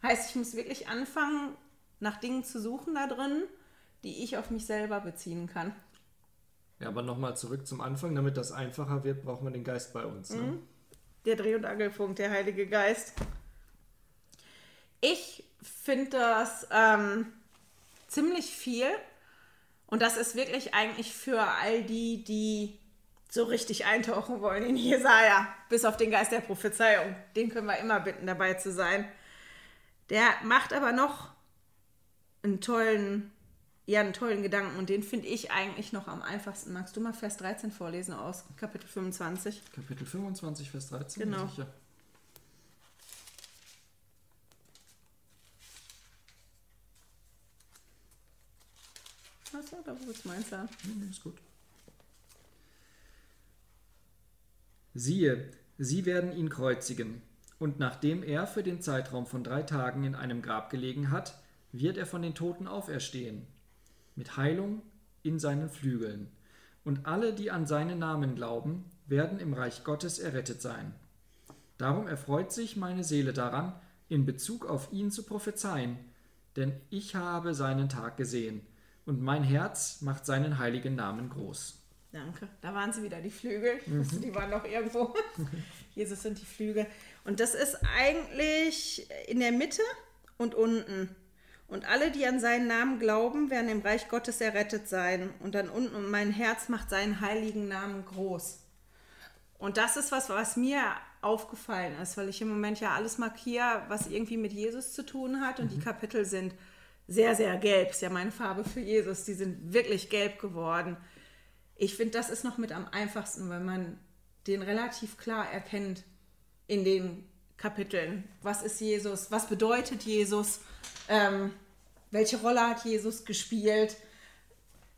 Heißt, ich muss wirklich anfangen, nach Dingen zu suchen da drin, die ich auf mich selber beziehen kann. Ja, aber nochmal zurück zum Anfang, damit das einfacher wird, braucht man den Geist bei uns. Ne? Mhm. Der Dreh- und Angelpunkt, der Heilige Geist. Ich finde das ähm, ziemlich viel und das ist wirklich eigentlich für all die, die so richtig eintauchen wollen in Jesaja, bis auf den Geist der Prophezeiung. Den können wir immer bitten, dabei zu sein. Der macht aber noch einen tollen, ja, einen tollen Gedanken und den finde ich eigentlich noch am einfachsten. Magst du mal Vers dreizehn vorlesen aus Kapitel fünfundzwanzig? Kapitel fünfundzwanzig, Vers dreizehn, genau. Sicher. Achso, da wird's meins an. Mhm, ist gut. Siehe, sie werden ihn kreuzigen, und nachdem er für den Zeitraum von drei Tagen in einem Grab gelegen hat, wird er von den Toten auferstehen, mit Heilung in seinen Flügeln. Und alle, die an seinen Namen glauben, werden im Reich Gottes errettet sein. Darum erfreut sich meine Seele daran, in Bezug auf ihn zu prophezeien, denn ich habe seinen Tag gesehen, und mein Herz macht seinen heiligen Namen groß. Danke. Da waren sie wieder, die Flügel. Ich wusste, die waren noch irgendwo. Jesus sind die Flügel. Und das ist eigentlich in der Mitte und unten. Und alle, die an seinen Namen glauben, werden im Reich Gottes errettet sein. Und dann unten, und mein Herz macht seinen heiligen Namen groß. Und das ist was, was mir aufgefallen ist, weil ich im Moment ja alles markiere, was irgendwie mit Jesus zu tun hat. Und mhm. die Kapitel sind sehr, sehr gelb. Ist ja meine Farbe für Jesus. Die sind wirklich gelb geworden. Ich finde, das ist noch mit am einfachsten, weil man den relativ klar erkennt in den Kapiteln. Was ist Jesus? Was bedeutet Jesus? Ähm, welche Rolle hat Jesus gespielt?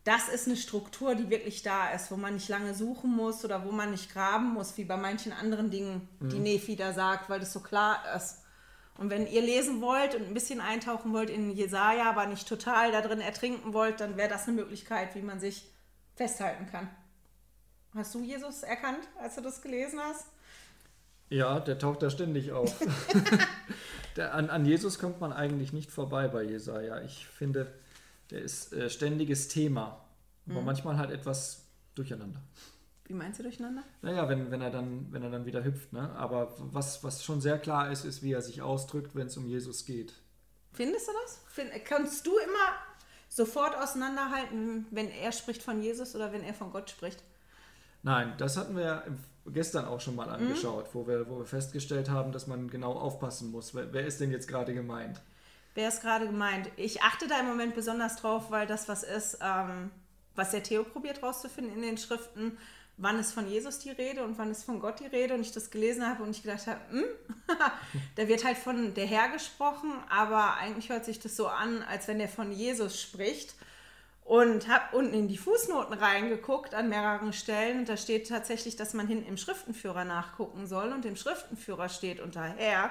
Das ist eine Struktur, die wirklich da ist, wo man nicht lange suchen muss oder wo man nicht graben muss, wie bei manchen anderen Dingen, mhm. die Nephi da sagt, weil das so klar ist. Und wenn ihr lesen wollt und ein bisschen eintauchen wollt in Jesaja, aber nicht total da drin ertrinken wollt, dann wäre das eine Möglichkeit, wie man sich festhalten kann. Hast du Jesus erkannt, als du das gelesen hast? Ja, der taucht da ständig auf. der, an, an Jesus kommt man eigentlich nicht vorbei bei Jesaja. Ich finde, der ist äh, ständiges Thema, aber mhm. manchmal halt etwas durcheinander. Wie meinst du durcheinander? Naja, wenn, wenn, er, dann, wenn er dann wieder hüpft. Ne? Aber was, was schon sehr klar ist, ist, wie er sich ausdrückt, wenn es um Jesus geht. Findest du das? Find, kannst du immer sofort auseinanderhalten, wenn er spricht von Jesus oder wenn er von Gott spricht? Nein, das hatten wir ja gestern auch schon mal angeschaut, mhm. wo wir, wo wir festgestellt haben, dass man genau aufpassen muss. Wer, wer ist denn jetzt gerade gemeint? Wer ist gerade gemeint? Ich achte da im Moment besonders drauf, weil das was ist, ähm, was der Theo probiert rauszufinden in den Schriften, wann ist von Jesus die Rede und wann ist von Gott die Rede, und ich das gelesen habe und ich gedacht habe, hm? da wird halt von der Herr gesprochen, aber eigentlich hört sich das so an, als wenn der von Jesus spricht, und habe unten in die Fußnoten reingeguckt an mehreren Stellen und da steht tatsächlich, dass man hinten im Schriftenführer nachgucken soll, und im Schriftenführer steht unter Herr,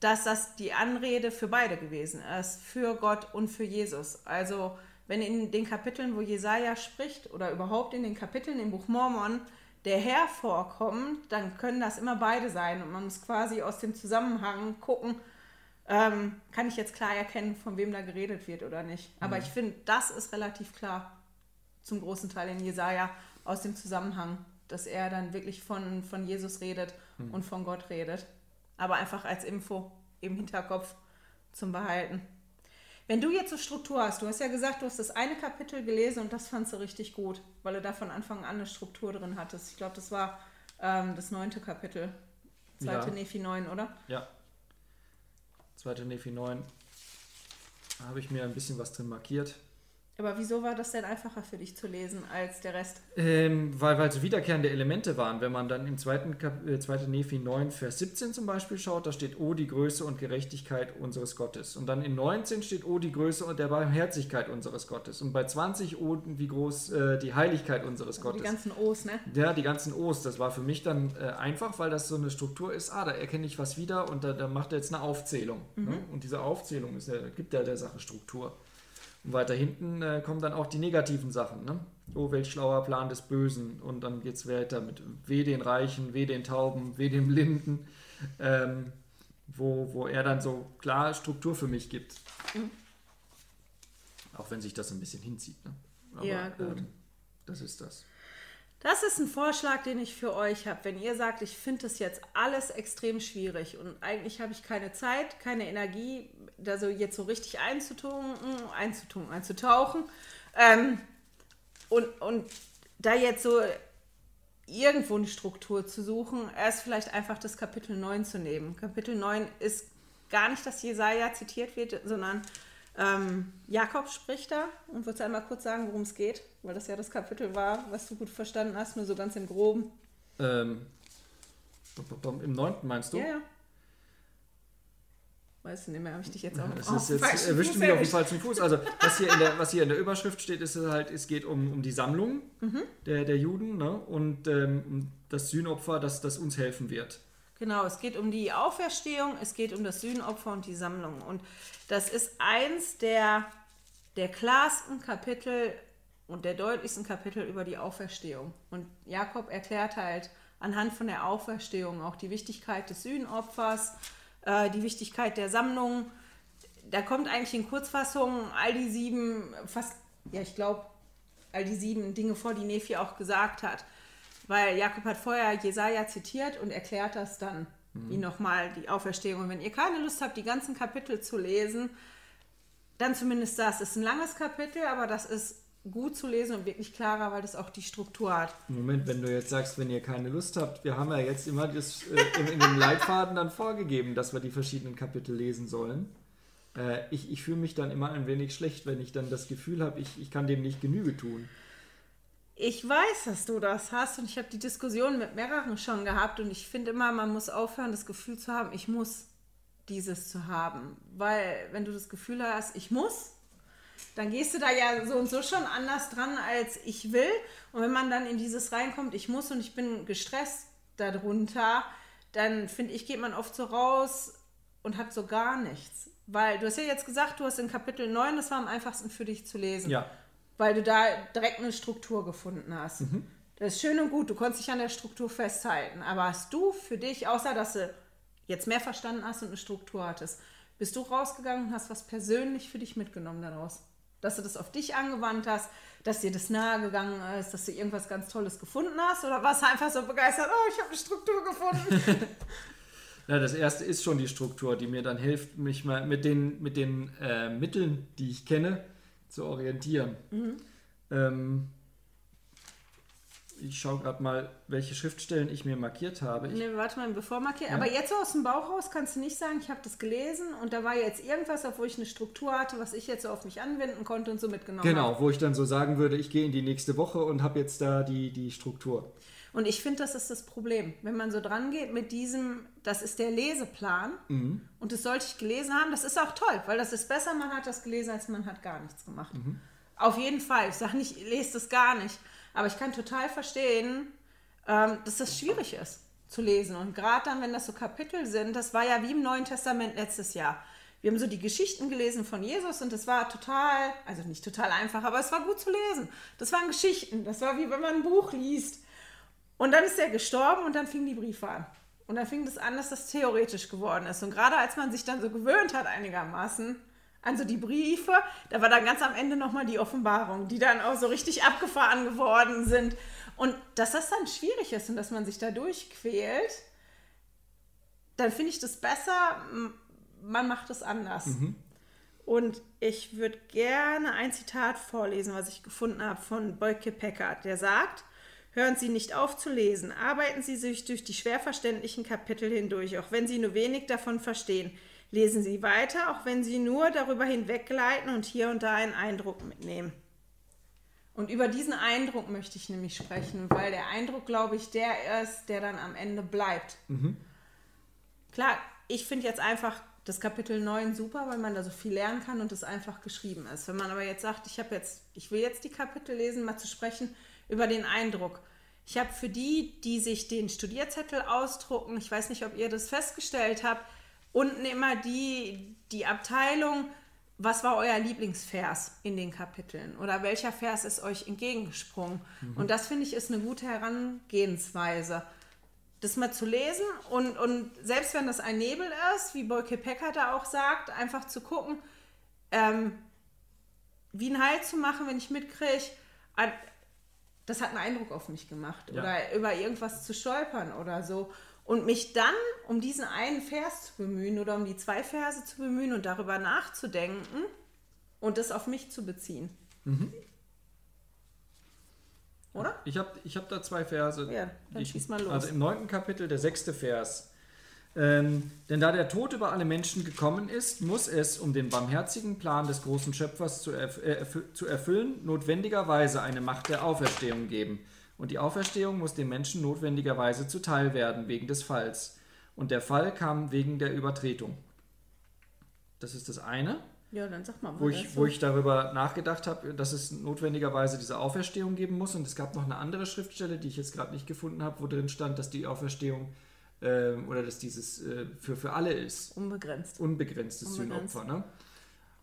dass das die Anrede für beide gewesen ist, für Gott und für Jesus. Also wenn in den Kapiteln, wo Jesaja spricht, oder überhaupt in den Kapiteln im Buch Mormon der Herr vorkommt, dann können das immer beide sein. Und man muss quasi aus dem Zusammenhang gucken, ähm, kann ich jetzt klar erkennen, von wem da geredet wird oder nicht. Aber mhm. ich finde, das ist relativ klar zum großen Teil in Jesaja aus dem Zusammenhang, dass er dann wirklich von, von Jesus redet mhm. und von Gott redet. Aber einfach als Info im Hinterkopf zum Behalten. Wenn du jetzt eine Struktur hast, du hast ja gesagt, du hast das eine Kapitel gelesen und das fandst du richtig gut, weil du da von Anfang an eine Struktur drin hattest. Ich glaube, das war ähm, das neunte Kapitel. Zweite ja. Nephi neun, oder? Ja. Zweite Nephi neun. Da habe ich mir ein bisschen was drin markiert. Aber wieso war das denn einfacher für dich zu lesen als der Rest? Ähm, weil weil so wiederkehrende Elemente waren. Wenn man dann im zweiten Kap äh, zweiten Nephi neun, Vers siebzehn zum Beispiel schaut, da steht, O, die Größe und Gerechtigkeit unseres Gottes. Und dann in neunzehn steht, O, die Größe und der Barmherzigkeit unseres Gottes. Und bei zwanzig, O, wie groß äh, die Heiligkeit unseres also Gottes. Die ganzen O's, ne? Ja, die ganzen O's. Das war für mich dann äh, einfach, weil das so eine Struktur ist. Ah, da erkenne ich was wieder und da, da macht er jetzt eine Aufzählung. Mhm. Ne? Und diese Aufzählung ist ja, gibt ja der Sache Struktur. Und weiter hinten äh, kommen dann auch die negativen Sachen. Ne? Oh, welch schlauer Plan des Bösen. Und dann geht es weiter mit Weh den Reichen, Weh den Tauben, Weh den Blinden. Ähm, wo, wo er dann so klar Struktur für mich gibt. Mhm. Auch wenn sich das ein bisschen hinzieht. Ne? Aber, ja, gut. Ähm, das ist das. Das ist ein Vorschlag, den ich für euch habe. Wenn ihr sagt, ich finde das jetzt alles extrem schwierig und eigentlich habe ich keine Zeit, keine Energie, da so jetzt so richtig einzutauchen, einzutauchen, einzutauchen. Ähm, und, und da jetzt so irgendwo eine Struktur zu suchen, erst vielleicht einfach das Kapitel neun zu nehmen. Kapitel neun ist gar nicht, dass Jesaja zitiert wird, sondern Ähm, Jakob spricht da und wollte einmal kurz sagen, worum es geht, weil das ja das Kapitel war, was du gut verstanden hast, nur so ganz im Groben. Ähm, im neunten meinst du? Ja, ja. Weißt du nicht mehr, habe ich dich jetzt auch... Das ist jetzt, falsch, erwischt mich auf den falschen Fuß. Also, was hier in der, was hier in der Überschrift steht, ist halt, es geht um, um die Sammlung mhm. der, der Juden, ne? Und ähm, das Sühnopfer, das, das uns helfen wird. Genau, es geht um die Auferstehung, es geht um das Sühnopfer und die Sammlung. Und das ist eins der, der klarsten Kapitel und der deutlichsten Kapitel über die Auferstehung. Und Jakob erklärt halt anhand von der Auferstehung auch die Wichtigkeit des Sühnopfers, äh, die Wichtigkeit der Sammlung. Da kommt eigentlich in Kurzfassung all die sieben, fast, ja ich glaube, all die sieben Dinge vor, die Nephi auch gesagt hat. Weil Jakob hat vorher Jesaja zitiert und erklärt das dann, mhm. wie nochmal die Auferstehung. Und wenn ihr keine Lust habt, die ganzen Kapitel zu lesen, dann zumindest das. Ist ein langes Kapitel, aber das ist gut zu lesen und wirklich klarer, weil das auch die Struktur hat. Moment, wenn du jetzt sagst, wenn ihr keine Lust habt, wir haben ja jetzt immer das, äh, in, in dem Leitfaden dann vorgegeben, dass wir die verschiedenen Kapitel lesen sollen. Äh, ich ich fühle mich dann immer ein wenig schlecht, wenn ich dann das Gefühl habe, ich, ich kann dem nicht Genüge tun. Ich weiß, dass du das hast und ich habe die Diskussion mit mehreren schon gehabt und ich finde immer, man muss aufhören, das Gefühl zu haben, ich muss dieses zu haben. Weil wenn du das Gefühl hast, ich muss, dann gehst du da ja so und so schon anders dran, als ich will. Und wenn man dann in dieses reinkommt, ich muss und ich bin gestresst darunter, dann finde ich, geht man oft so raus und hat so gar nichts. Weil du hast ja jetzt gesagt, du hast in Kapitel neun, das war am einfachsten für dich zu lesen. Ja. Weil du da direkt eine Struktur gefunden hast. Mhm. Das ist schön und gut, du konntest dich an der Struktur festhalten. Aber hast du für dich, außer dass du jetzt mehr verstanden hast und eine Struktur hattest, bist du rausgegangen und hast was persönlich für dich mitgenommen daraus? Dass du das auf dich angewandt hast, dass dir das nahe gegangen ist, dass du irgendwas ganz Tolles gefunden hast? Oder warst du einfach so begeistert, oh, ich habe eine Struktur gefunden? Ja, das erste ist schon die Struktur, die mir dann hilft, mich mal mit den, mit den äh, Mitteln, die ich kenne, zu orientieren. Mhm. Ähm, ich schaue gerade mal, welche Schriftstellen ich mir markiert habe. Ich, nee, warte mal, bevor markiert. Ja. Aber jetzt so aus dem Bauch raus kannst du nicht sagen, ich habe das gelesen und da war jetzt irgendwas, obwohl ich eine Struktur hatte, was ich jetzt so auf mich anwenden konnte und so mitgenommen habe. Genau, hab. Wo ich dann so sagen würde, ich gehe in die nächste Woche und habe jetzt da die, die Struktur. Und ich finde, das ist das Problem. Wenn man so dran geht mit diesem, das ist der Leseplan mhm. und das sollte ich gelesen haben, das ist auch toll, weil das ist besser, man hat das gelesen, als man hat gar nichts gemacht. Mhm. Auf jeden Fall. Ich sage nicht, lest das gar nicht. Aber ich kann total verstehen, ähm, dass das schwierig ist zu lesen. Und gerade dann, wenn das so Kapitel sind, das war ja wie im Neuen Testament letztes Jahr. Wir haben so die Geschichten gelesen von Jesus und das war total, also nicht total einfach, aber es war gut zu lesen. Das waren Geschichten. Das war wie wenn man ein Buch liest. Und dann ist er gestorben und dann fingen die Briefe an. Und dann fing das an, dass das theoretisch geworden ist. Und gerade als man sich dann so gewöhnt hat einigermaßen an so die Briefe, da war dann ganz am Ende nochmal die Offenbarung, die dann auch so richtig abgefahren geworden sind. Und dass das dann schwierig ist und dass man sich da durchquält, dann finde ich das besser, man macht es anders. Mhm. Und ich würde gerne ein Zitat vorlesen, was ich gefunden habe von Boyd K. Packer. Der sagt: Hören Sie nicht auf zu lesen, arbeiten Sie sich durch die schwer verständlichen Kapitel hindurch, auch wenn Sie nur wenig davon verstehen. Lesen Sie weiter, auch wenn Sie nur darüber hinweggleiten und hier und da einen Eindruck mitnehmen. Und über diesen Eindruck möchte ich nämlich sprechen, weil der Eindruck, glaube ich, der ist, der dann am Ende bleibt. Mhm. Klar, ich finde jetzt einfach das Kapitel neun super, weil man da so viel lernen kann und es einfach geschrieben ist. Wenn man aber jetzt sagt, ich habe jetzt, ich will jetzt die Kapitel lesen, mal zu sprechen über den Eindruck. Ich habe für die, die sich den Studierzettel ausdrucken, ich weiß nicht, ob ihr das festgestellt habt, unten immer die, die Abteilung, was war euer Lieblingsvers in den Kapiteln oder welcher Vers ist euch entgegengesprungen? Mhm. Und das, finde ich, ist eine gute Herangehensweise, das mal zu lesen und, und selbst wenn das ein Nebel ist, wie Boyd K. Packer da auch sagt, einfach zu gucken, ähm, wie einen Halt zu machen, wenn ich mitkriege, das hat einen Eindruck auf mich gemacht, ja, oder über irgendwas zu stolpern oder so. Und mich dann um diesen einen Vers zu bemühen oder um die zwei Verse zu bemühen und darüber nachzudenken und das auf mich zu beziehen. Mhm. Oder? Ich habe ich hab da zwei Verse. Ja, dann ich, schieß mal los. Also im neunten Kapitel, der sechste Vers. Ähm, denn da der Tod über alle Menschen gekommen ist, muss es, um den barmherzigen Plan des großen Schöpfers zu, erf erf zu erfüllen, notwendigerweise eine Macht der Auferstehung geben. Und die Auferstehung muss dem Menschen notwendigerweise zuteil werden, wegen des Falls. Und der Fall kam wegen der Übertretung. Das ist das eine. Ja, dann sag mal, wo, ich, wo ich darüber nachgedacht habe, dass es notwendigerweise diese Auferstehung geben muss. Und es gab noch eine andere Schriftstelle, die ich jetzt gerade nicht gefunden habe, wo drin stand, dass die Auferstehung äh, oder dass dieses äh, für, für alle ist. Unbegrenzt. Unbegrenztes Unbegrenzt. Sühnopfer. Ne?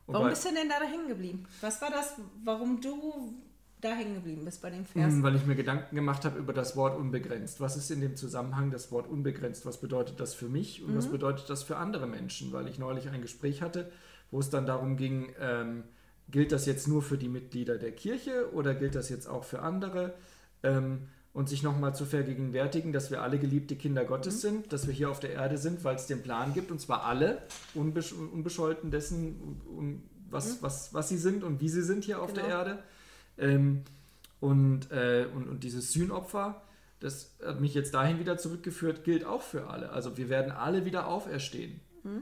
Warum bist du denn da hängen geblieben? Was war das, warum du da hängen geblieben bist bei dem Vers? Mhm, weil ich mir Gedanken gemacht habe über das Wort unbegrenzt. Was ist in dem Zusammenhang das Wort unbegrenzt? Was bedeutet das für mich und mhm. was bedeutet das für andere Menschen? Weil ich neulich ein Gespräch hatte, wo es dann darum ging, ähm, gilt das jetzt nur für die Mitglieder der Kirche oder gilt das jetzt auch für andere? Ähm, und sich nochmal zu vergegenwärtigen, dass wir alle geliebte Kinder Gottes mhm. sind, dass wir hier auf der Erde sind, weil es den Plan gibt, und zwar alle, unbesch unbescholten dessen, um, um, was, mhm. was, was sie sind und wie sie sind hier auf genau. der Erde. Ähm, und, äh, und, und dieses Sühnopfer, das hat mich jetzt dahin wieder zurückgeführt, gilt auch für alle. Also wir werden alle wieder auferstehen. Mhm.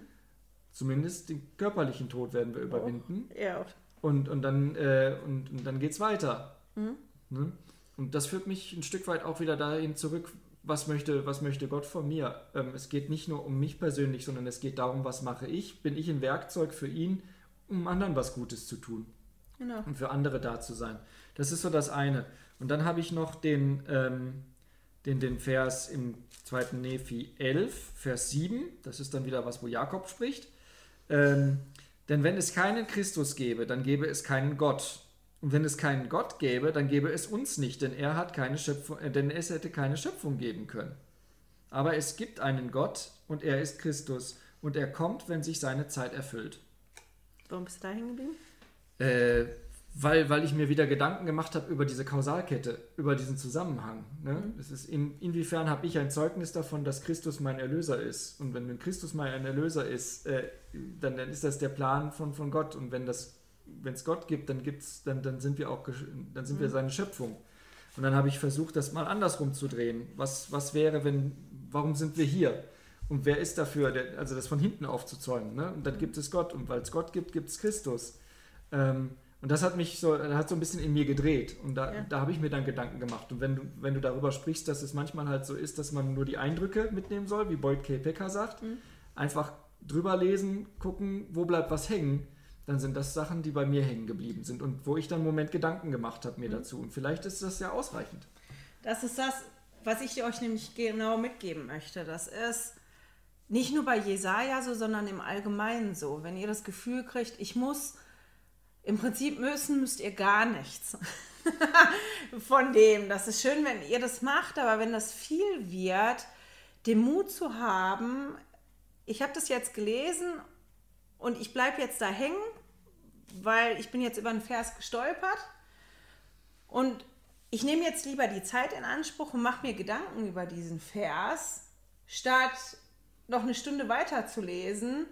Zumindest den körperlichen Tod werden wir überwinden. Oh, ja. Und, und dann, äh, und, und dann geht es weiter. Mhm. Ne? Und das führt mich ein Stück weit auch wieder dahin zurück, was möchte, was möchte Gott von mir? Ähm, es geht nicht nur um mich persönlich, sondern es geht darum, was mache ich? Bin ich ein Werkzeug für ihn, um anderen was Gutes zu tun? Genau. Und für andere da zu sein. Das ist so das eine. Und dann habe ich noch den, ähm, den, den Vers im zweiten Nephi elf, Vers sieben. Das ist dann wieder was, wo Jakob spricht. Ähm, denn wenn es keinen Christus gäbe, dann gäbe es keinen Gott. Und wenn es keinen Gott gäbe, dann gäbe es uns nicht, denn, er hat keine Schöpfung, äh, denn es hätte keine Schöpfung geben können. Aber es gibt einen Gott und er ist Christus. Und er kommt, wenn sich seine Zeit erfüllt. Warum bist du da hängen geblieben? Äh, weil, weil ich mir wieder Gedanken gemacht habe über diese Kausalkette, über diesen Zusammenhang. Ne? Mhm. Es ist in, inwiefern habe ich ein Zeugnis davon, dass Christus mein Erlöser ist? Und wenn Christus mein Erlöser ist, äh, dann, dann ist das der Plan von, von Gott. Und wenn es Gott gibt, dann, gibt's, dann, dann sind, wir, auch, dann sind mhm. wir seine Schöpfung. Und dann habe ich versucht, das mal andersrum zu drehen. Was, was wäre, wenn, warum sind wir hier? Und wer ist dafür, der, also das von hinten aufzuzäumen? Ne? Und dann mhm. gibt es Gott. Und weil es Gott gibt, gibt es Christus. Und das hat mich so, hat so ein bisschen in mir gedreht und da, ja. da habe ich mir dann Gedanken gemacht. Und wenn du, wenn du darüber sprichst, dass es manchmal halt so ist, dass man nur die Eindrücke mitnehmen soll, wie Boyd K. Packer sagt, mhm. einfach drüber lesen, gucken, wo bleibt was hängen, dann sind das Sachen, die bei mir hängen geblieben sind und wo ich dann einen Moment Gedanken gemacht habe mir mhm. dazu. Und vielleicht ist das ja ausreichend. Das ist das, was ich euch nämlich genau mitgeben möchte. Das ist nicht nur bei Jesaja so, sondern im Allgemeinen so. Wenn ihr das Gefühl kriegt, ich muss... Im Prinzip müssen, müsst ihr gar nichts von dem. Das ist schön, wenn ihr das macht, aber wenn das viel wird, den Mut zu haben, ich habe das jetzt gelesen und ich bleibe jetzt da hängen, weil ich bin jetzt über einen Vers gestolpert und ich nehme jetzt lieber die Zeit in Anspruch und mache mir Gedanken über diesen Vers, statt noch eine Stunde weiter zu lesen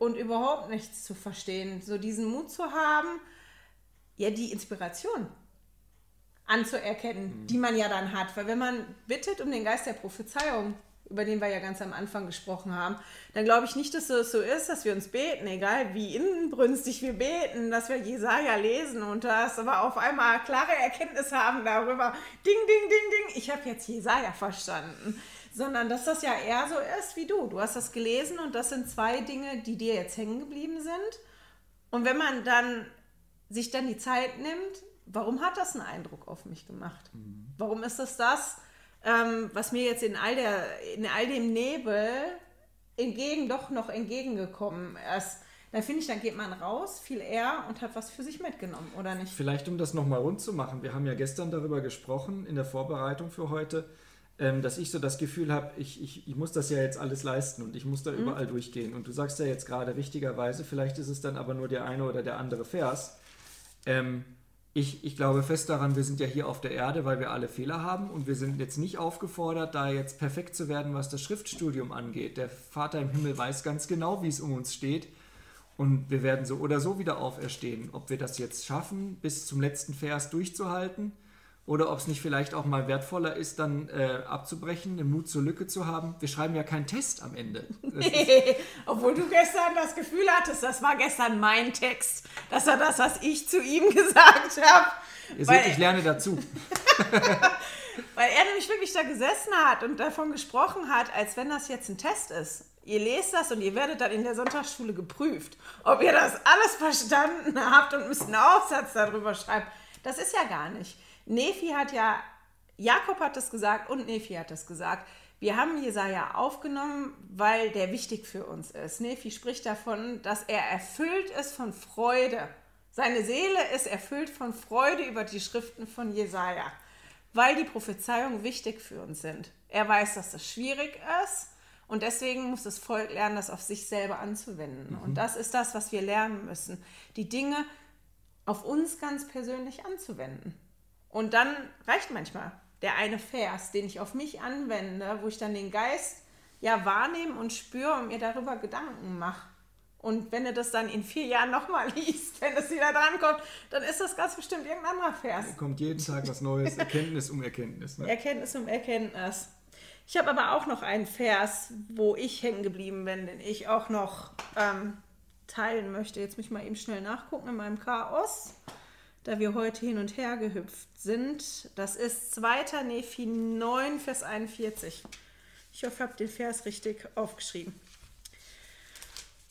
und überhaupt nichts zu verstehen, so diesen Mut zu haben, ja, die Inspiration anzuerkennen, mhm. die man ja dann hat. Weil wenn man bittet um den Geist der Prophezeiung, über den wir ja ganz am Anfang gesprochen haben, dann glaube ich nicht, dass es so ist, dass wir uns beten, egal wie inbrünstig wir beten, dass wir Jesaja lesen und das aber auf einmal klare Erkenntnis haben darüber, ding, ding, ding, ding, ich habe jetzt Jesaja verstanden. Sondern dass das ja eher so ist wie du. Du hast das gelesen und das sind zwei Dinge, die dir jetzt hängen geblieben sind. Und wenn man dann sich dann die Zeit nimmt, warum hat das einen Eindruck auf mich gemacht? Mhm. Warum ist das das, Ähm, was mir jetzt in all, der, in all dem Nebel entgegen, doch noch entgegengekommen ist? Da finde ich, dann geht man raus, viel eher und hat was für sich mitgenommen, oder nicht? Vielleicht, um das nochmal rund zu machen, wir haben ja gestern darüber gesprochen, in der Vorbereitung für heute, ähm, dass ich so das Gefühl habe, ich, ich, ich muss das ja jetzt alles leisten und ich muss da mhm. überall durchgehen. Und du sagst ja jetzt gerade richtigerweise, vielleicht ist es dann aber nur der eine oder der andere Vers, ähm, Ich, ich glaube fest daran, wir sind ja hier auf der Erde, weil wir alle Fehler haben und wir sind jetzt nicht aufgefordert, da jetzt perfekt zu werden, was das Schriftstudium angeht. Der Vater im Himmel weiß ganz genau, wie es um uns steht und wir werden so oder so wieder auferstehen. Ob wir das jetzt schaffen, bis zum letzten Vers durchzuhalten oder ob es nicht vielleicht auch mal wertvoller ist, dann äh, abzubrechen, den Mut zur Lücke zu haben. Wir schreiben ja keinen Test am Ende. Obwohl du gestern das Gefühl hattest, das war gestern mein Text. Das war das, was ich zu ihm gesagt habe. Ihr seht, ich lerne dazu. Weil er nämlich wirklich da gesessen hat und davon gesprochen hat, als wenn das jetzt ein Test ist. Ihr lest das und ihr werdet dann in der Sonntagsschule geprüft, ob ihr das alles verstanden habt und müsst einen Aufsatz darüber schreiben. Das ist ja gar nicht. Nephi hat ja, Jakob hat das gesagt und Nephi hat das gesagt. Wir haben Jesaja aufgenommen, weil der wichtig für uns ist. Nephi spricht davon, dass er erfüllt ist von Freude. Seine Seele ist erfüllt von Freude über die Schriften von Jesaja, weil die Prophezeiungen wichtig für uns sind. Er weiß, dass das schwierig ist und deswegen muss das Volk lernen, das auf sich selber anzuwenden. Mhm. Und das ist das, was wir lernen müssen, die Dinge auf uns ganz persönlich anzuwenden. Und dann reicht manchmal der eine Vers, den ich auf mich anwende, wo ich dann den Geist ja wahrnehme und spüre und mir darüber Gedanken mache. Und wenn du das dann in vier Jahren nochmal liest, wenn es wieder drankommt, dann ist das ganz bestimmt irgendein anderer Vers. Da kommt jeden Tag was Neues, Erkenntnis um Erkenntnis. Ne? Erkenntnis um Erkenntnis. Ich habe aber auch noch einen Vers, wo ich hängen geblieben bin, den ich auch noch ähm, teilen möchte. Jetzt muss ich mal eben schnell nachgucken in meinem Chaos, da wir heute hin und her gehüpft sind. Das ist Zweite Nephi neun, Vers einundvierzig. Ich hoffe, ich habe den Vers richtig aufgeschrieben.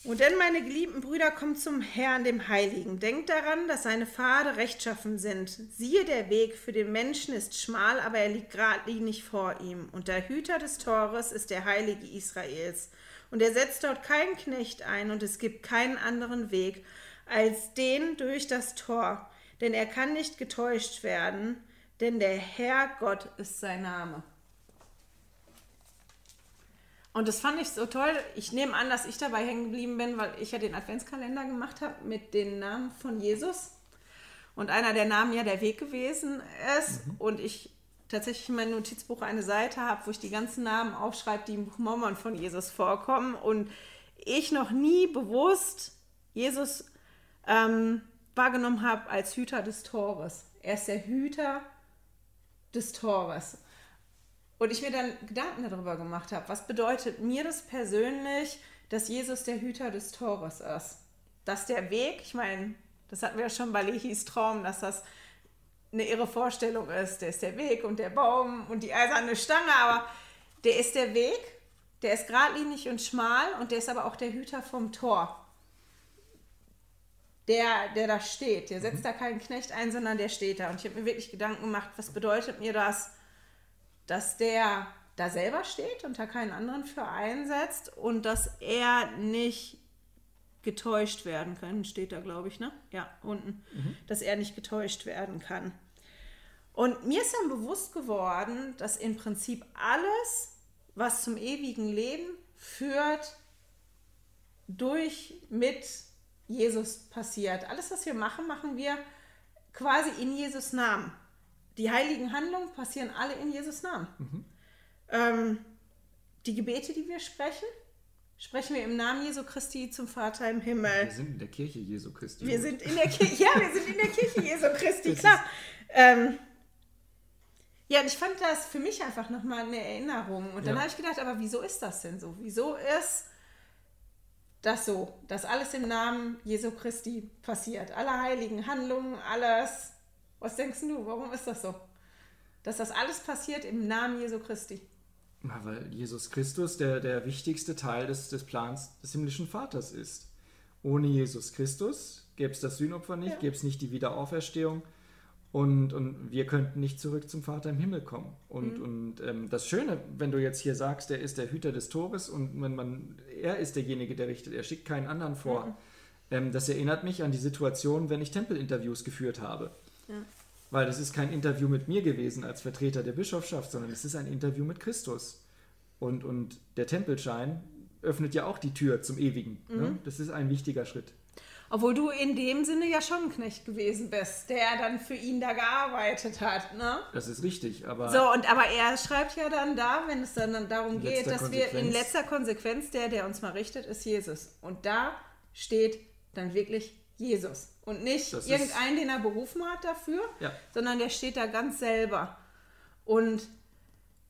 Und denn, meine geliebten Brüder, kommt zum Herrn, dem Heiligen. Denkt daran, dass seine Pfade rechtschaffen sind. Siehe, der Weg für den Menschen ist schmal, aber er liegt geradlinig vor ihm. Und der Hüter des Tores ist der Heilige Israels. Und er setzt dort keinen Knecht ein, und es gibt keinen anderen Weg als den durch das Tor. Denn er kann nicht getäuscht werden, denn der Herr Gott ist sein Name. Und das fand ich so toll. Ich nehme an, dass ich dabei hängen geblieben bin, weil ich ja den Adventskalender gemacht habe mit den Namen von Jesus. Und einer der Namen ja der Weg gewesen ist. Mhm. Und ich tatsächlich in meinem Notizbuch eine Seite habe, wo ich die ganzen Namen aufschreibe, die im Buch Mormon von Jesus vorkommen. Und ich noch nie bewusst Jesus ähm, wahrgenommen habe als Hüter des Tores. Er ist der Hüter des Tores. Und ich mir dann Gedanken darüber gemacht habe, was bedeutet mir das persönlich, dass Jesus der Hüter des Tores ist? Dass der Weg, ich meine, das hatten wir ja schon bei Lehis Traum, dass das eine irre Vorstellung ist. Der ist der Weg und der Baum und die eiserne Stange, aber der ist der Weg, der ist geradlinig und schmal und der ist aber auch der Hüter vom Tor. Der, der da steht, der setzt da keinen Knecht ein, sondern der steht da. Und ich habe mir wirklich Gedanken gemacht, was bedeutet mir das, dass der da selber steht und da keinen anderen für einsetzt und dass er nicht getäuscht werden kann. Steht da, glaube ich, ne? Ja, unten. Mhm. Dass er nicht getäuscht werden kann. Und mir ist dann bewusst geworden, dass im Prinzip alles, was zum ewigen Leben führt, durch, mit Jesus passiert. Alles, was wir machen, machen wir quasi in Jesus' Namen. Die heiligen Handlungen passieren alle in Jesus' Namen. Mhm. Ähm, die Gebete, die wir sprechen, Sprechen wir im Namen Jesu Christi zum Vater im Himmel. Wir sind in der Kirche Jesu Christi. Wir sind in der Kirche, ja, wir sind in der Kirche Jesu Christi, klar. Ähm, ja, und ich fand das für mich einfach nochmal eine Erinnerung. Und dann ja. habe ich gedacht, aber wieso ist das denn so? Wieso ist das so, dass alles im Namen Jesu Christi passiert? Alle heiligen Handlungen, alles. Was denkst du, warum ist das so? Dass das alles passiert im Namen Jesu Christi. Na, weil Jesus Christus der, der wichtigste Teil des, des Plans des himmlischen Vaters ist. Ohne Jesus Christus gäbe es das Sühnopfer nicht, ja. gäbe es nicht die Wiederauferstehung und, und wir könnten nicht zurück zum Vater im Himmel kommen. Und, mhm. und ähm, das Schöne, wenn du jetzt hier sagst, er ist der Hüter des Tores und man, man, er ist derjenige, der richtet, er schickt keinen anderen vor. Mhm. Ähm, das erinnert mich an die Situation, wenn ich Tempelinterviews geführt habe. Ja. Weil das ist kein Interview mit mir gewesen als Vertreter der Bischofschaft, sondern es ist ein Interview mit Christus. Und, und der Tempelschein öffnet ja auch die Tür zum Ewigen. Mhm. Ne? Das ist ein wichtiger Schritt. Obwohl du in dem Sinne ja schon ein Knecht gewesen bist, der dann für ihn da gearbeitet hat. Ne? Das ist richtig, aber... So, und aber er schreibt ja dann da, wenn es dann darum geht, dass Konsequenz. wir in letzter Konsequenz, der, der uns mal richtet, ist Jesus. Und da steht dann wirklich Jesus. Und nicht das irgendeinen, den er berufen hat dafür, ja. sondern der steht da ganz selber. Und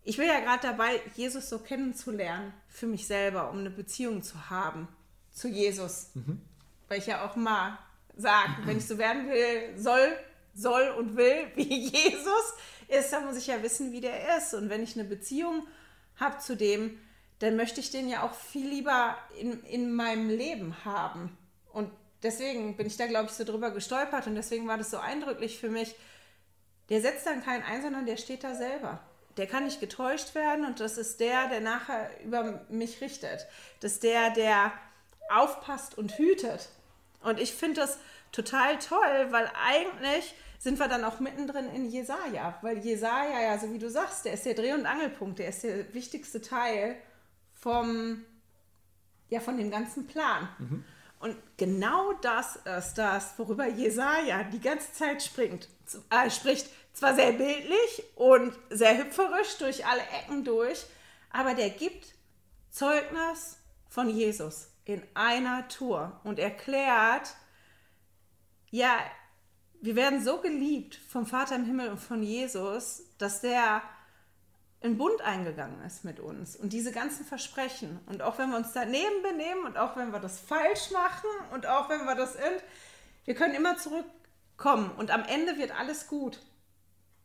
ich bin ja gerade dabei, Jesus so kennenzulernen für mich selber, um eine Beziehung zu haben zu Jesus. Mhm. Weil ich ja auch mal sage, wenn ich so werden will, soll, soll und will, wie Jesus ist, dann muss ich ja wissen, wie der ist. Und wenn ich eine Beziehung habe zu dem, dann möchte ich den ja auch viel lieber in, in meinem Leben haben. Und deswegen bin ich da, glaube ich, so drüber gestolpert und deswegen war das so eindrücklich für mich. Der setzt dann keinen ein, sondern der steht da selber. Der kann nicht getäuscht werden und das ist der, der nachher über mich richtet. Das ist der, der aufpasst und hütet. Und ich finde das total toll, weil eigentlich sind wir dann auch mittendrin in Jesaja. Weil Jesaja, ja, so wie du sagst, der ist der Dreh- und Angelpunkt, der ist der wichtigste Teil vom, ja, von dem ganzen Plan. Mhm. Und genau das ist das, worüber Jesaja die ganze Zeit springt, äh, spricht. Zwar sehr bildlich und sehr hüpferisch durch alle Ecken durch, aber der gibt Zeugnis von Jesus in einer Tour und erklärt, ja, wir werden so geliebt vom Vater im Himmel und von Jesus, dass der in Bund eingegangen ist mit uns und diese ganzen Versprechen. Und auch wenn wir uns daneben benehmen und auch wenn wir das falsch machen und auch wenn wir das sind, wir können immer zurückkommen und am Ende wird alles gut.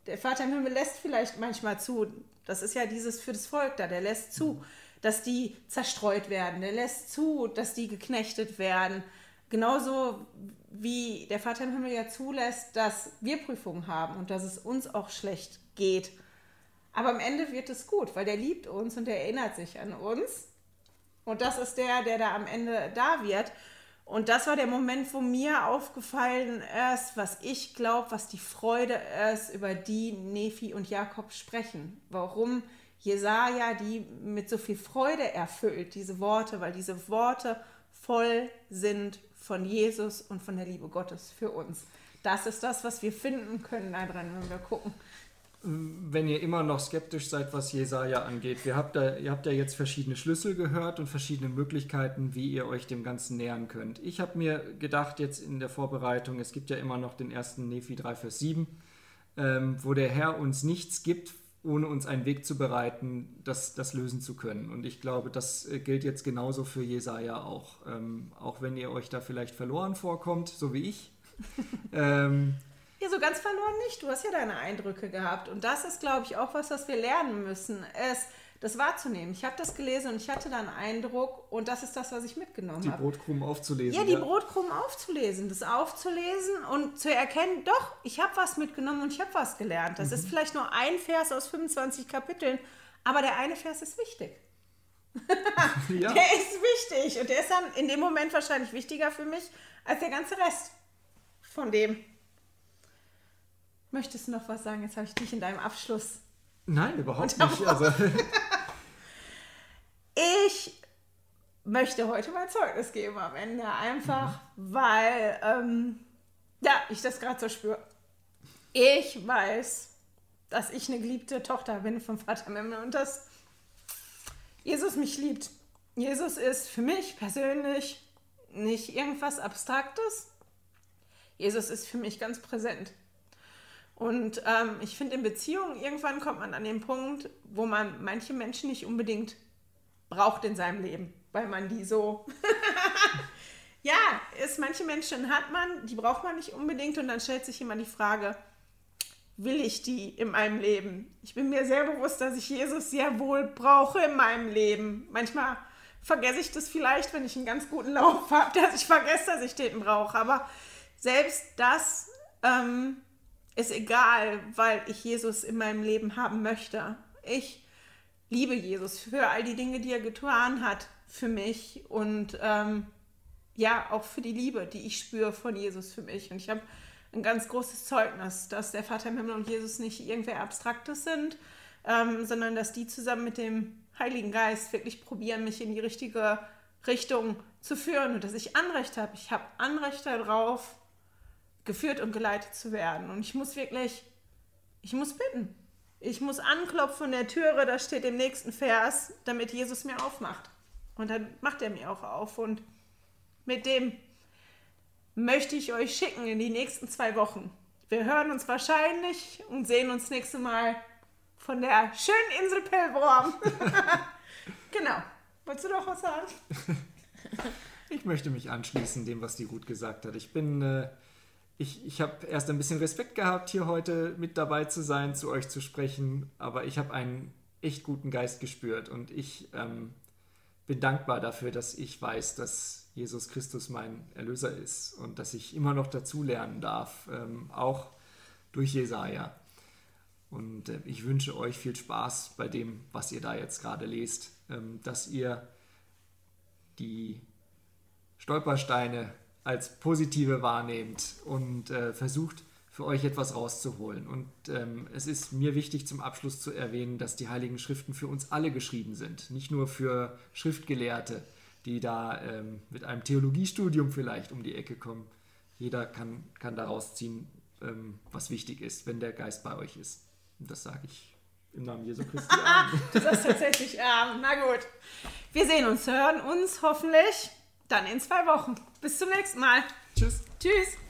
Der Vater im Himmel lässt vielleicht manchmal zu, das ist ja dieses für das Volk da, der lässt zu, dass die zerstreut werden, der lässt zu, dass die geknechtet werden. Genauso wie der Vater im Himmel ja zulässt, dass wir Prüfungen haben und dass es uns auch schlecht geht. Aber am Ende wird es gut, weil der liebt uns und der erinnert sich an uns. Und das ist der, der da am Ende da wird. Und das war der Moment, wo mir aufgefallen ist, was ich glaube, was die Freude ist, über die Nephi und Jakob sprechen. Warum Jesaja die mit so viel Freude erfüllt, diese Worte, weil diese Worte voll sind von Jesus und von der Liebe Gottes für uns. Das ist das, was wir finden können da drin, wenn wir gucken. Wenn ihr immer noch skeptisch seid, was Jesaja angeht, wir habt da, ihr habt ja jetzt verschiedene Schlüssel gehört und verschiedene Möglichkeiten, wie ihr euch dem Ganzen nähern könnt. Ich habe mir gedacht, jetzt in der Vorbereitung, es gibt ja immer noch den ersten Nephi drei Vers sieben, ähm, wo der Herr uns nichts gibt, ohne uns einen Weg zu bereiten, das, das lösen zu können. Und ich glaube, das gilt jetzt genauso für Jesaja auch. Ähm, auch wenn ihr euch da vielleicht verloren vorkommt, so wie ich. ähm, Ja, so ganz verloren nicht. Du hast ja deine Eindrücke gehabt. Und das ist, glaube ich, auch was, was wir lernen müssen, ist, das wahrzunehmen. Ich habe das gelesen und ich hatte da einen Eindruck und das ist das, was ich mitgenommen habe. Die Brotkrumen aufzulesen. Ja, die ja. Brotkrumen aufzulesen, das aufzulesen und zu erkennen, doch, ich habe was mitgenommen und ich habe was gelernt. Das mhm. ist vielleicht nur ein Vers aus fünfundzwanzig Kapiteln, aber der eine Vers ist wichtig. ja. Der ist wichtig und der ist dann in dem Moment wahrscheinlich wichtiger für mich als der ganze Rest von dem. Möchtest du noch was sagen? Jetzt habe ich dich in deinem Abschluss. Nein, überhaupt nicht. Also. Ich möchte heute mein Zeugnis geben am Ende. Einfach, mhm. weil ähm, ja, ich das gerade so spüre. Ich weiß, dass ich eine geliebte Tochter bin vom Vater im Himmel und dass Jesus mich liebt Jesus ist für mich persönlich nicht irgendwas Abstraktes. Jesus ist für mich ganz präsent. Und ähm, ich finde, in Beziehungen irgendwann kommt man an den Punkt, wo man manche Menschen nicht unbedingt braucht in seinem Leben, weil man die so... ja, ist, manche Menschen hat man, die braucht man nicht unbedingt, und dann stellt sich immer die Frage, will ich die in meinem Leben? Ich bin mir sehr bewusst, dass ich Jesus sehr wohl brauche in meinem Leben. Manchmal vergesse ich das vielleicht, wenn ich einen ganz guten Lauf habe, dass ich vergesse, dass ich den brauche, aber selbst das... Ähm, ist egal, weil ich Jesus in meinem Leben haben möchte. Ich liebe Jesus für all die Dinge, die er getan hat für mich, und ähm, ja, auch für die Liebe, die ich spüre von Jesus für mich. Und ich habe ein ganz großes Zeugnis, dass der Vater im Himmel und Jesus nicht irgendwer Abstraktes sind, ähm, sondern dass die zusammen mit dem Heiligen Geist wirklich probieren, mich in die richtige Richtung zu führen, und dass ich Anrecht habe. Ich habe Anrecht darauf, geführt und geleitet zu werden. Und ich muss wirklich, ich muss bitten. Ich muss anklopfen an der Türe, das steht im nächsten Vers, damit Jesus mir aufmacht. Und dann macht er mir auch auf. Und mit dem möchte ich euch schicken in die nächsten zwei Wochen. Wir hören uns wahrscheinlich und sehen uns nächstes Mal von der schönen Insel Pellworm. Genau. Wolltest du doch was sagen? Ich möchte mich anschließen dem, was die Ruth gesagt hat. Ich bin... Äh Ich, ich habe erst ein bisschen Respekt gehabt, hier heute mit dabei zu sein, zu euch zu sprechen, aber ich habe einen echt guten Geist gespürt, und ich ähm, bin dankbar dafür, dass ich weiß, dass Jesus Christus mein Erlöser ist und dass ich immer noch dazulernen darf, ähm, auch durch Jesaja. Und äh, ich wünsche euch viel Spaß bei dem, was ihr da jetzt gerade lest, ähm, dass ihr die Stolpersteine als positive wahrnehmt und äh, versucht, für euch etwas rauszuholen. Und ähm, es ist mir wichtig, zum Abschluss zu erwähnen, dass die Heiligen Schriften für uns alle geschrieben sind. Nicht nur für Schriftgelehrte, die da ähm, mit einem Theologiestudium vielleicht um die Ecke kommen. Jeder kann, kann daraus ziehen, ähm, was wichtig ist, wenn der Geist bei euch ist. Und das sage ich im Namen Jesu Christi. Das ist tatsächlich arm. Na gut. Wir sehen uns, hören uns hoffentlich dann in zwei Wochen. Bis zum nächsten Mal. Tschüss. Tschüss.